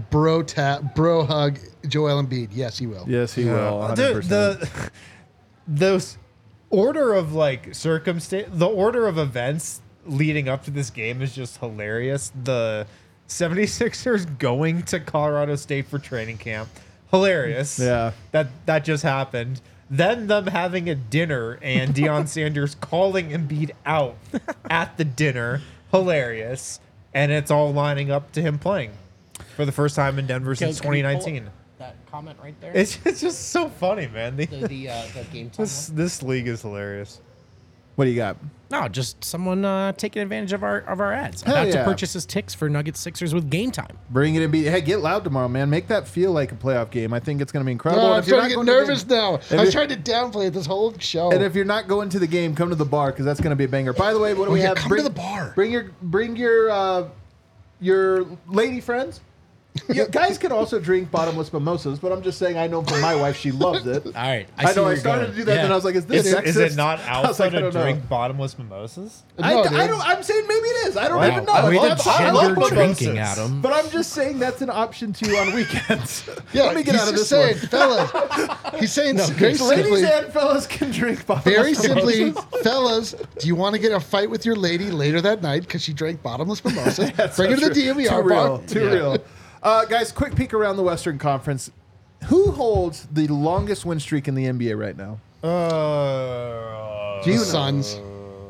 bro hug Joel Embiid. Yes, he will. Yes, he will. 100%. Dude, those order of like circumstance, the order of events leading up to this game is just hilarious. The 76ers going to Colorado State for training camp. Hilarious. Yeah. That just happened. Then them having a dinner and Deion Sanders calling Embiid out at the dinner. Hilarious. And it's all lining up to him playing for the first time in Denver since 2019. That comment right there. It's just so funny, man. The game time. This league is hilarious. What do you got? No, just someone taking advantage of our ads. Hell About to purchase his ticks for Nuggets Sixers with Game Time. Bring it and be. Hey, get loud tomorrow, man. Make that feel like a playoff game. I think it's going to be incredible. No, I'm trying to get nervous now. I was trying to downplay it this whole show. And if you're not going to the game, come to the bar because that's going to be a banger. By the way, what do we have? Come to the bar. Bring your lady friends. You guys can also drink bottomless mimosas, but I'm just saying I know from my wife she loves it. All right. I know I started to do that, and I was like, is this sexist? Is it not alpha to drink bottomless mimosas? I'm saying maybe it is. I don't even know. I love drinking, Adam. But I'm just saying that's an option too on weekends. Yeah, let me get out of this saying, one. Fellas, he's saying very simply. Ladies and fellas can drink bottomless mimosas. Very simply, fellas, do you want to get a fight with your lady later that night because she drank bottomless mimosas? Bring her to the DNVR bar. Too real. Guys, quick peek around the Western Conference. Who holds the longest win streak in the NBA right now? The Suns.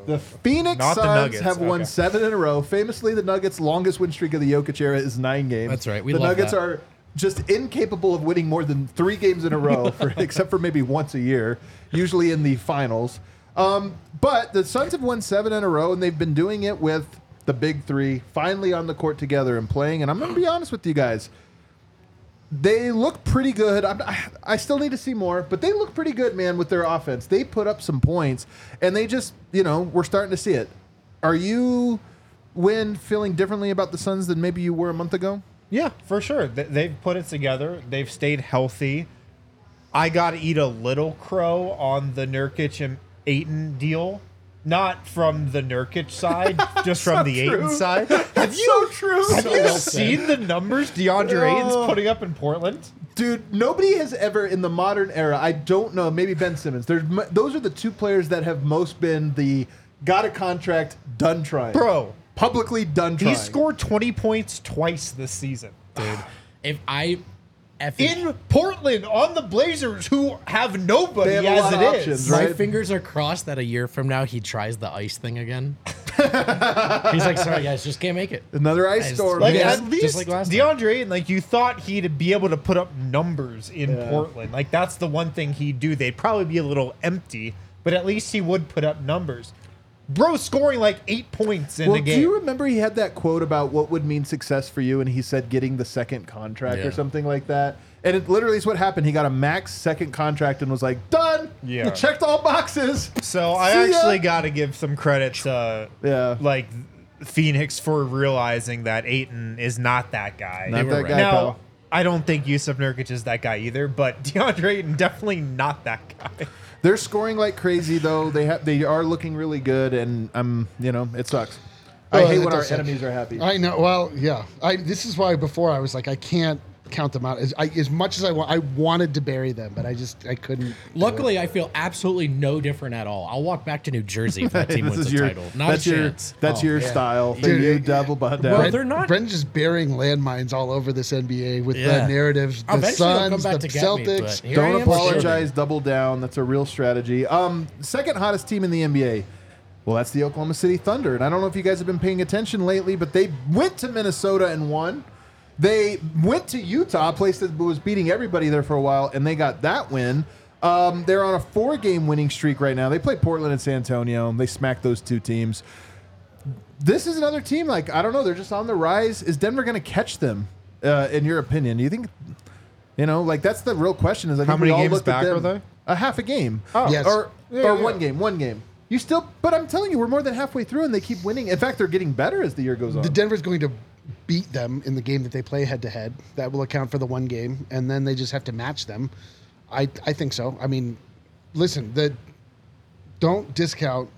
The Phoenix Suns have won 7 in a row. Famously, the Nuggets' longest win streak of the Jokic era is 9 games. That's right. The Nuggets are just incapable of winning more than 3 games in a row, except for maybe once a year, usually in the finals. But the Suns have won 7 in a row, and they've been doing it with the big three, finally on the court together and playing. And I'm going to be honest with you guys. They look pretty good. I still need to see more, but they look pretty good, man, with their offense. They put up some points, and they just, we're starting to see it. Are you, Wynn, feeling differently about the Suns than maybe you were a month ago? Yeah, for sure. They've put it together. They've stayed healthy. I got to eat a little crow on the Nurkic and Ayton deal. Not from the Nurkic side, just from the Ayton side. Have you seen the numbers DeAndre Ayton's putting up in Portland? Dude, nobody has ever in the modern era, I don't know, maybe Ben Simmons. Those are the two players that have most been the got a contract, done trying. Bro. Publicly done trying. He scored 20 points twice this season. Dude, in Portland on the Blazers, who have nobody as it is. Options, right? My fingers are crossed that a year from now he tries the ice thing again. He's like, sorry guys, just can't make it. Another ice storm. At least DeAndre Ayton, you thought he'd be able to put up numbers in Portland. That's the one thing he'd do. They'd probably be a little empty, but at least he would put up numbers. Bro, scoring 8 points in a game. Do you remember he had that quote about what would mean success for you, and he said getting the second contract or something like that? And it literally is what happened. He got a max second contract and was like, done. Yeah. You checked all boxes. So I actually got to give some credit to Phoenix for realizing that Ayton is not that guy. Not that guy, pal. I don't think Yusuf Nurkic is that guy either, but DeAndre Ayton definitely not that guy. They're scoring like crazy, though. They are looking really good, and I'm it sucks. I hate when our enemies are happy. I know. Well, yeah. This is why before I was like, I can't count them out as much as I want. I wanted to bury them, but I couldn't. Luckily, I feel absolutely no different at all. I'll walk back to New Jersey if that team wins the title. That's your style. You double butt down. Well, they're not. Bren's just burying landmines all over this NBA with the narratives. The Suns, the Celtics. Don't apologize. Double down. That's a real strategy. Second hottest team in the NBA. Well, that's the Oklahoma City Thunder, and I don't know if you guys have been paying attention lately, but they went to Minnesota and won. They went to Utah, a place that was beating everybody there for a while, and they got that win. They're on a 4-game winning streak right now. They play Portland and San Antonio. They smacked those two teams. This is another team, I don't know, they're just on the rise. Is Denver going to catch them, in your opinion? Do you think, that's the real question. Is how many games back are they? A half a game. Oh, yes. Or one game. You still, but I'm telling you, we're more than halfway through, and they keep winning. In fact, they're getting better as the year goes on. The Denver's going to beat them in the game that they play head-to-head. That will account for the one game, and then they just have to match them. I think so. I mean, listen, don't discount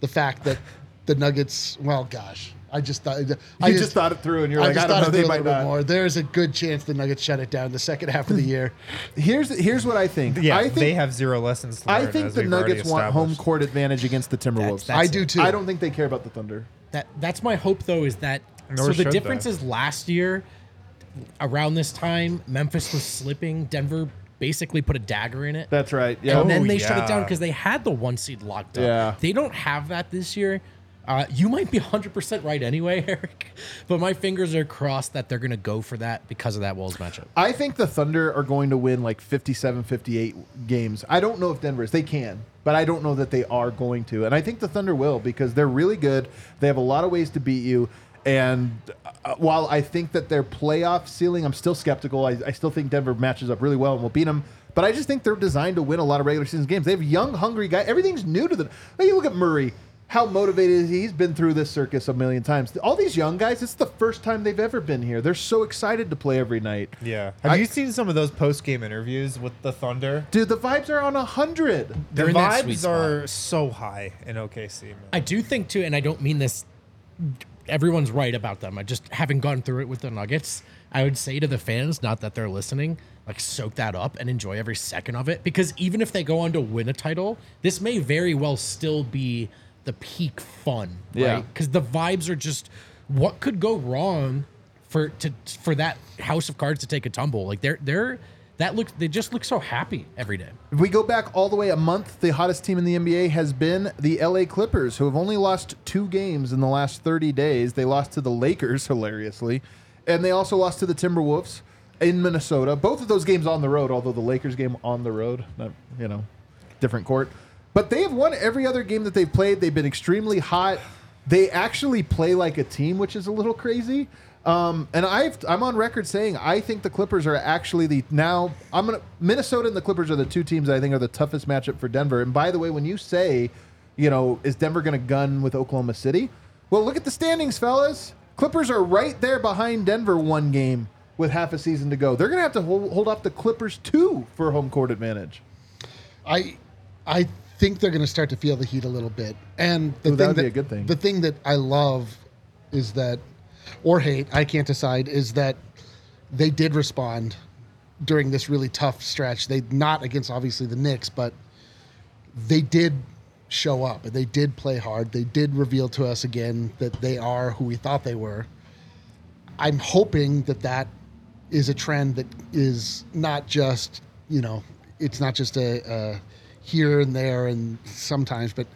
the fact that the Nuggets, well, gosh. I just thought I just thought it through, and you're like, I don't know, they might not. More. There's a good chance the Nuggets shut it down the second half of the year. Here's what I think. Yeah, I think they have zero lessons to learn. I think the Nuggets want home court advantage against the Timberwolves. I do too. I don't think they care about the Thunder. That's my hope, though, is that so the difference is last year around this time Memphis was slipping. Denver basically put a dagger in it. That's right. Yeah. And then they shut it down because they had the one seed locked up. Yeah. They don't have that this year. You might be 100% right anyway, Eric, but my fingers are crossed that they're going to go for that because of that Wolves matchup. I think the Thunder are going to win like 57, 58 games. I don't know if Denver is. They can, but I don't know that they are going to. And I think the Thunder will because they're really good. They have a lot of ways to beat you. And while I think that their playoff ceiling, I'm still skeptical. I still think Denver matches up really well and will beat them. But I just think they're designed to win a lot of regular season games. They have young, hungry guys. Everything's new to them. Like, you look at Murray, how motivated he's been through this circus a million times. All these young guys, it's the first time they've ever been here. They're so excited to play every night. Yeah. Have you seen some of those post-game interviews with the Thunder? Dude, the vibes are on 100. Their vibes are so high in OKC. Man. I do think, too, and I don't mean this... Everyone's right about them. I just haven't gone through it with the Nuggets. I would say to the fans, not that they're listening, like soak that up and enjoy every second of it. Because even if they go on to win a title, this may very well still be the peak fun. Yeah. Right? Because the vibes are just what could go wrong for that house of cards to take a tumble. Like they just look so happy every day. If we go back all the way a month, the hottest team in the NBA has been the LA Clippers, who have only lost 2 games in the last 30 days. They lost to the Lakers, hilariously, and they also lost to the Timberwolves in Minnesota. Both of those games on the road, although the Lakers game on the road, not, you know, different court. But they have won every other game that they've played. They've been extremely hot. They actually play like a team, which is a little crazy. And I'm on record saying I think the Clippers are actually Minnesota and the Clippers are the 2 teams that I think are the toughest matchup for Denver. And by the way, when you say, you know, is Denver going to gun with Oklahoma City? Well, look at the standings, fellas. Clippers are right there behind Denver 1 game with half a season to go. They're going to have to hold off the Clippers 2 for home court advantage. I think they're going to start to feel the heat a little bit. And that would be a good thing. The thing that I love is that, or hate, I can't decide, is that they did respond during this really tough stretch. They, not against, obviously, the Knicks, but they did show up, and they did play hard. They did reveal to us again that they are who we thought they were. I'm hoping that is a trend that is not just, you know, it's not just a here and there and sometimes, but...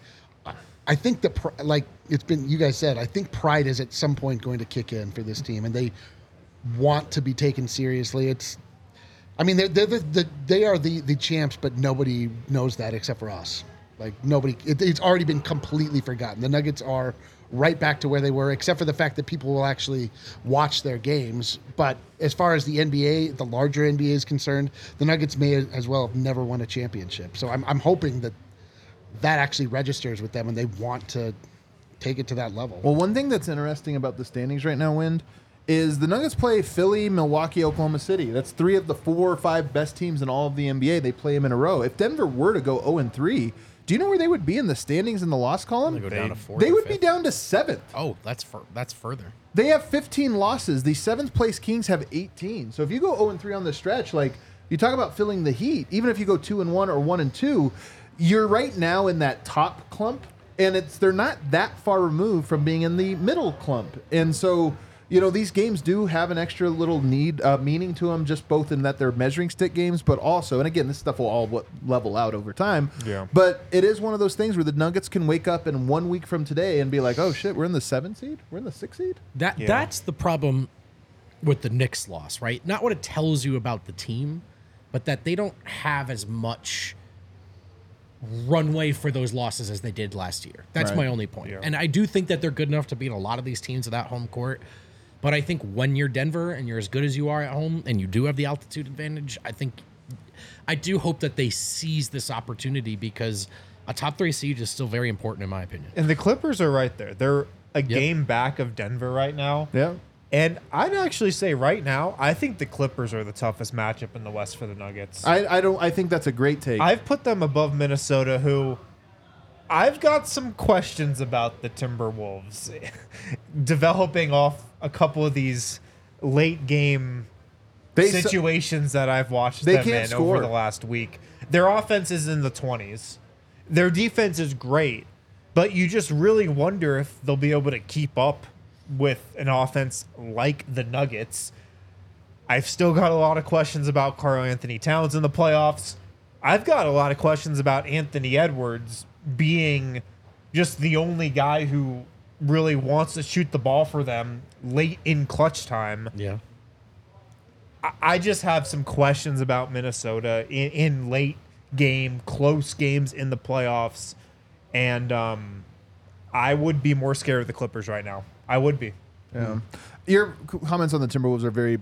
I think I think pride is at some point going to kick in for this team, and they want to be taken seriously. They are the champs, but nobody knows that except for us. Like nobody, it's already been completely forgotten. The Nuggets are right back to where they were, except for the fact that people will actually watch their games. But as far as the NBA, the larger NBA is concerned, the Nuggets may as well have never won a championship. So I'm hoping that actually registers with them and they want to take it to that level. Well, one thing that's interesting about the standings right now, Wind, is the Nuggets play Philly, Milwaukee, Oklahoma City. That's 3 of the 4 or 5 best teams in all of the NBA. They play them in a row. If Denver were to go 0-3, do you know where they would be in the standings in the loss column? They go down to 4th. They would be down to 7th. Oh, that's further. They have 15 losses. The 7th place Kings have 18. So if you go 0-3 on the stretch, like you talk about feeling the heat, even if you go 2-1 or 1-2, you're right now in that top clump, and they're not that far removed from being in the middle clump. And so, you know, these games do have an extra little meaning to them, just both in that they're measuring stick games, but also, and again, this stuff will all level out over time. Yeah. But it is one of those things where the Nuggets can wake up in 1 week from today and be like, oh shit, we're in the 7th seed? We're in the 6th seed? That's the problem with the Knicks loss, right? Not what it tells you about the team, but that they don't have as much runway for those losses as they did last year. That's my only point. Yeah. And I do think that they're good enough to beat a lot of these teams without home court. But I think when you're Denver and you're as good as you are at home and you do have the altitude advantage, I do hope that they seize this opportunity because a top 3 seed is still very important in my opinion. And the Clippers are right there. They're a game back of Denver right now. Yeah. And I'd actually say right now, I think the Clippers are the toughest matchup in the West for the Nuggets. I think that's a great take. I've put them above Minnesota, who I've got some questions about the Timberwolves developing off a couple of these late game situations that I've watched them in over the last week. Their offense is in the 20s. Their defense is great, but you just really wonder if they'll be able to keep up with an offense like the Nuggets. I've still got a lot of questions about Karl-Anthony Towns in the playoffs. I've got a lot of questions about Anthony Edwards being just the only guy who really wants to shoot the ball for them late in clutch time. Yeah. I just have some questions about Minnesota in late game, close games in the playoffs. And I would be more scared of the Clippers right now. I would be. Yeah. Your comments on the Timberwolves are very...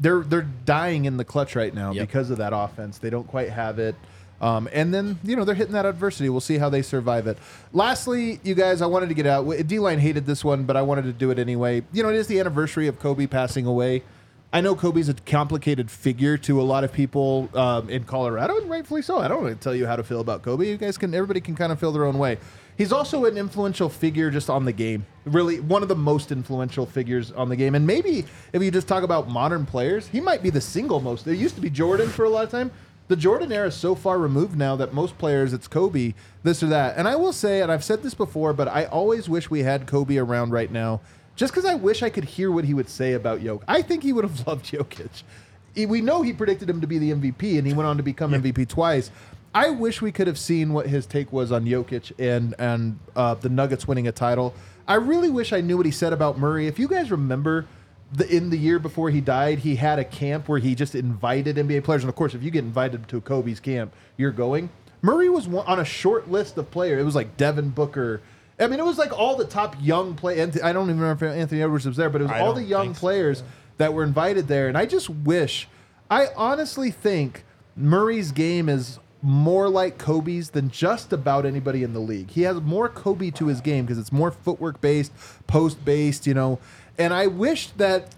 They're dying in the clutch right now because of that offense. They don't quite have it. And then, you know, they're hitting that adversity. We'll see how they survive it. Lastly, you guys, I wanted to get out. D-Line hated this one, but I wanted to do it anyway. You know, it is the anniversary of Kobe passing away. I know Kobe's a complicated figure to a lot of people in Colorado, and rightfully so. I don't want to tell you how to feel about Kobe. You guys can, everybody can kind of feel their own way. He's also an influential figure just on the game. Really, one of the most influential figures on the game. And maybe if you just talk about modern players, he might be the single most. There used to be Jordan for a lot of time. The Jordan era is so far removed now that most players, it's Kobe, this or that. And I will say, and I've said this before, but I always wish we had Kobe around right now. Just because I wish I could hear what he would say about Jokic. I think he would have loved Jokic. We know he predicted him to be the MVP, and he went on to become MVP twice. I wish we could have seen what his take was on Jokic and the Nuggets winning a title. I really wish I knew what he said about Murray. If you guys remember, in the year before he died, he had a camp where he just invited NBA players. And, of course, if you get invited to Kobe's camp, you're going. Murray was on a short list of players. It was like Devin Booker. I mean, it was like all the top young players. I don't even remember if Anthony Edwards was there, but it was all the young players that were invited there. And I just wish, I honestly think Murray's game is more like Kobe's than just about anybody in the league. He has more Kobe to his game because it's more footwork-based, post-based, you know. And I wish that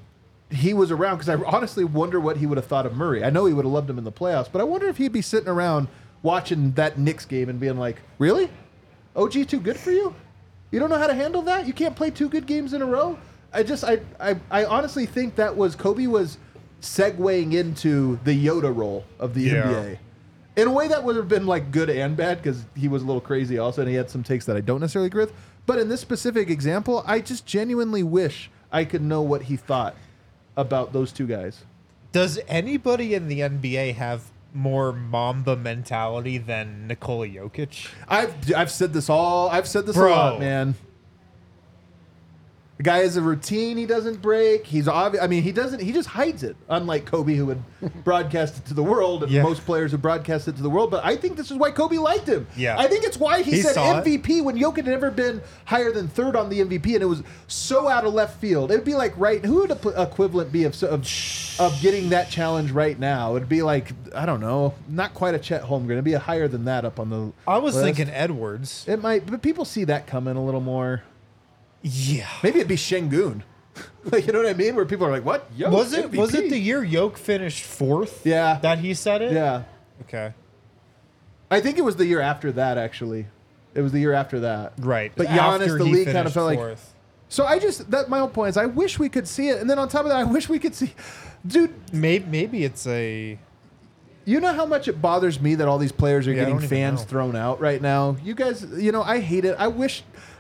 he was around because I honestly wonder what he would have thought of Murray. I know he would have loved him in the playoffs, but I wonder if he'd be sitting around watching that Knicks game and being like, really? OG too good for you? You don't know how to handle that? You can't play two good games in a row? I honestly think that was Kobe was segueing into the Yoda role of the NBA. In a way that would have been like good and bad because he was a little crazy also and he had some takes that I don't necessarily agree with. But in this specific example, I just genuinely wish I could know what he thought about those two guys. Does anybody in the NBA have more Mamba mentality than Nikola Jokic? I've said this a lot, man. The guy is a routine he doesn't break. He's obvious. I mean, he just hides it, unlike Kobe, who would broadcast it to the world, and most players would broadcast it to the world. But I think this is why Kobe liked him. Yeah. I think it's why he said MVP when Jokic had never been higher than third on the MVP, and it was so out of left field. It would be like, right, who would the equivalent be of getting that challenge right now? It would be like, I don't know, not quite a Chet Holmgren. It would be a higher than that up on the I was thinking Edwards. It might, but people see that coming a little more. Yeah, maybe it'd be Şengün, like, you know what I mean? Where people are like, "What? Yo, was it the year Jokic finished fourth? Yeah, that he said it. Yeah, okay. I think it was the year after that. Actually, it was the year after that. Right, but Giannis, after the league kind of felt fourth. So my whole point is, I wish we could see it, and then on top of that, I wish we could see, dude. Maybe it's a. You know how much it bothers me that all these players are getting fans thrown out right now? You guys, you know, I hate it.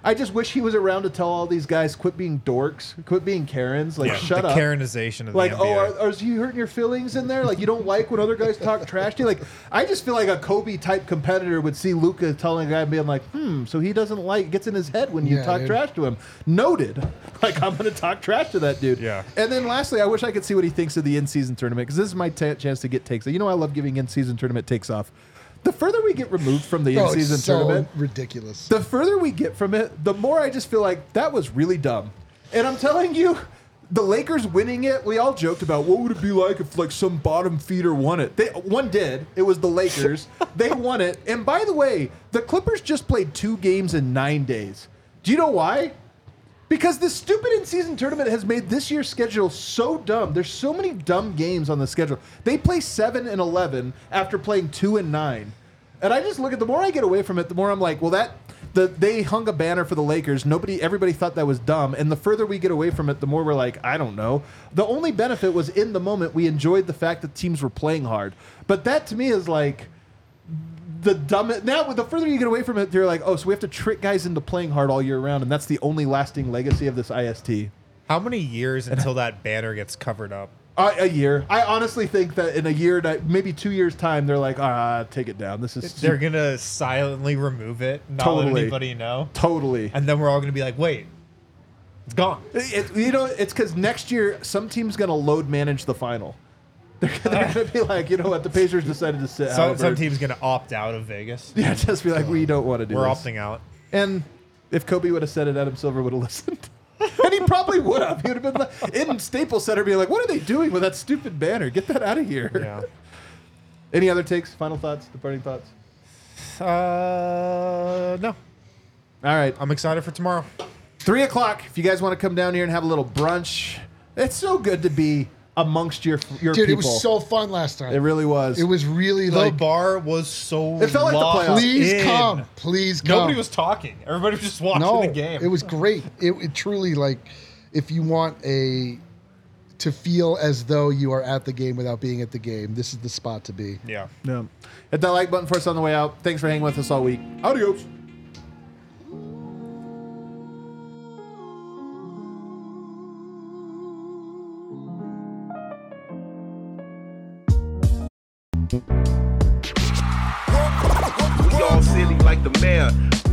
I just wish he was around to tell all these guys, quit being dorks, quit being Karens, like shut up. The Karenization of the NBA. Like, oh, are you hurting your feelings in there? Like, you don't like when other guys talk trash to you? Like, I just feel like a Kobe-type competitor would see Luka telling a guy and being like, so he doesn't like, gets in his head when you talk trash to him. Noted. Like, I'm going to talk trash to that dude. Yeah. And then lastly, I wish I could see what he thinks of the in-season tournament, because this is my chance to get takes. You know, I love giving in-season tournament takes off. The further we get removed from the in-season tournament, ridiculous. The further we get from it, the more I just feel like that was really dumb. And I'm telling you, the Lakers winning it, we all joked about what would it be like if like some bottom feeder won it. One did. It was the Lakers. They won it. And by the way, the Clippers just played 2 games in 9 days. Do you know why? Because this stupid in-season tournament has made this year's schedule so dumb. There's so many dumb games on the schedule. They play 7 and 11 after playing 2 and 9. And I just look at, the more I get away from it, the more I'm like, well, that They hung a banner for the Lakers. Everybody thought that was dumb. And the further we get away from it, the more we're like, I don't know. The only benefit was in the moment we enjoyed the fact that teams were playing hard. But that to me is like the dumbest. Now, the further you get away from it, you're like, oh, so we have to trick guys into playing hard all year round, and that's the only lasting legacy of this IST. How many years until that banner gets covered up? A year. I honestly think that in a year, maybe 2 years' time, they're like, take it down. This is. They're going to silently remove it, not let anybody know. Totally. And then we're all going to be like, wait, it's gone. It's because next year, some team's going to load manage the final. They're going to be like, you know what, the Pacers decided to sit. Some team's going to opt out of Vegas. Yeah, just be like, we don't want to do this. We're opting out. And if Kobe would have said it, Adam Silver would have listened. And he probably would have. He would have been in Staples Center being like, what are they doing with that stupid banner? Get that out of here. Yeah. Any other takes? Final thoughts? Departing thoughts? No. All right. I'm excited for tomorrow. 3:00. If you guys want to come down here and have a little brunch, it's so good to be amongst your people. Dude, it was so fun last time. It really was. It was really the bar was so. It felt like the playoffs. Please come. Nobody was talking. Everybody was just watching the game. It was great. It truly, if you want to feel as though you are at the game without being at the game, this is the spot to be. Yeah. Yeah. Hit that like button for us on the way out. Thanks for hanging with us all week. Adios. We all silly like the mayor.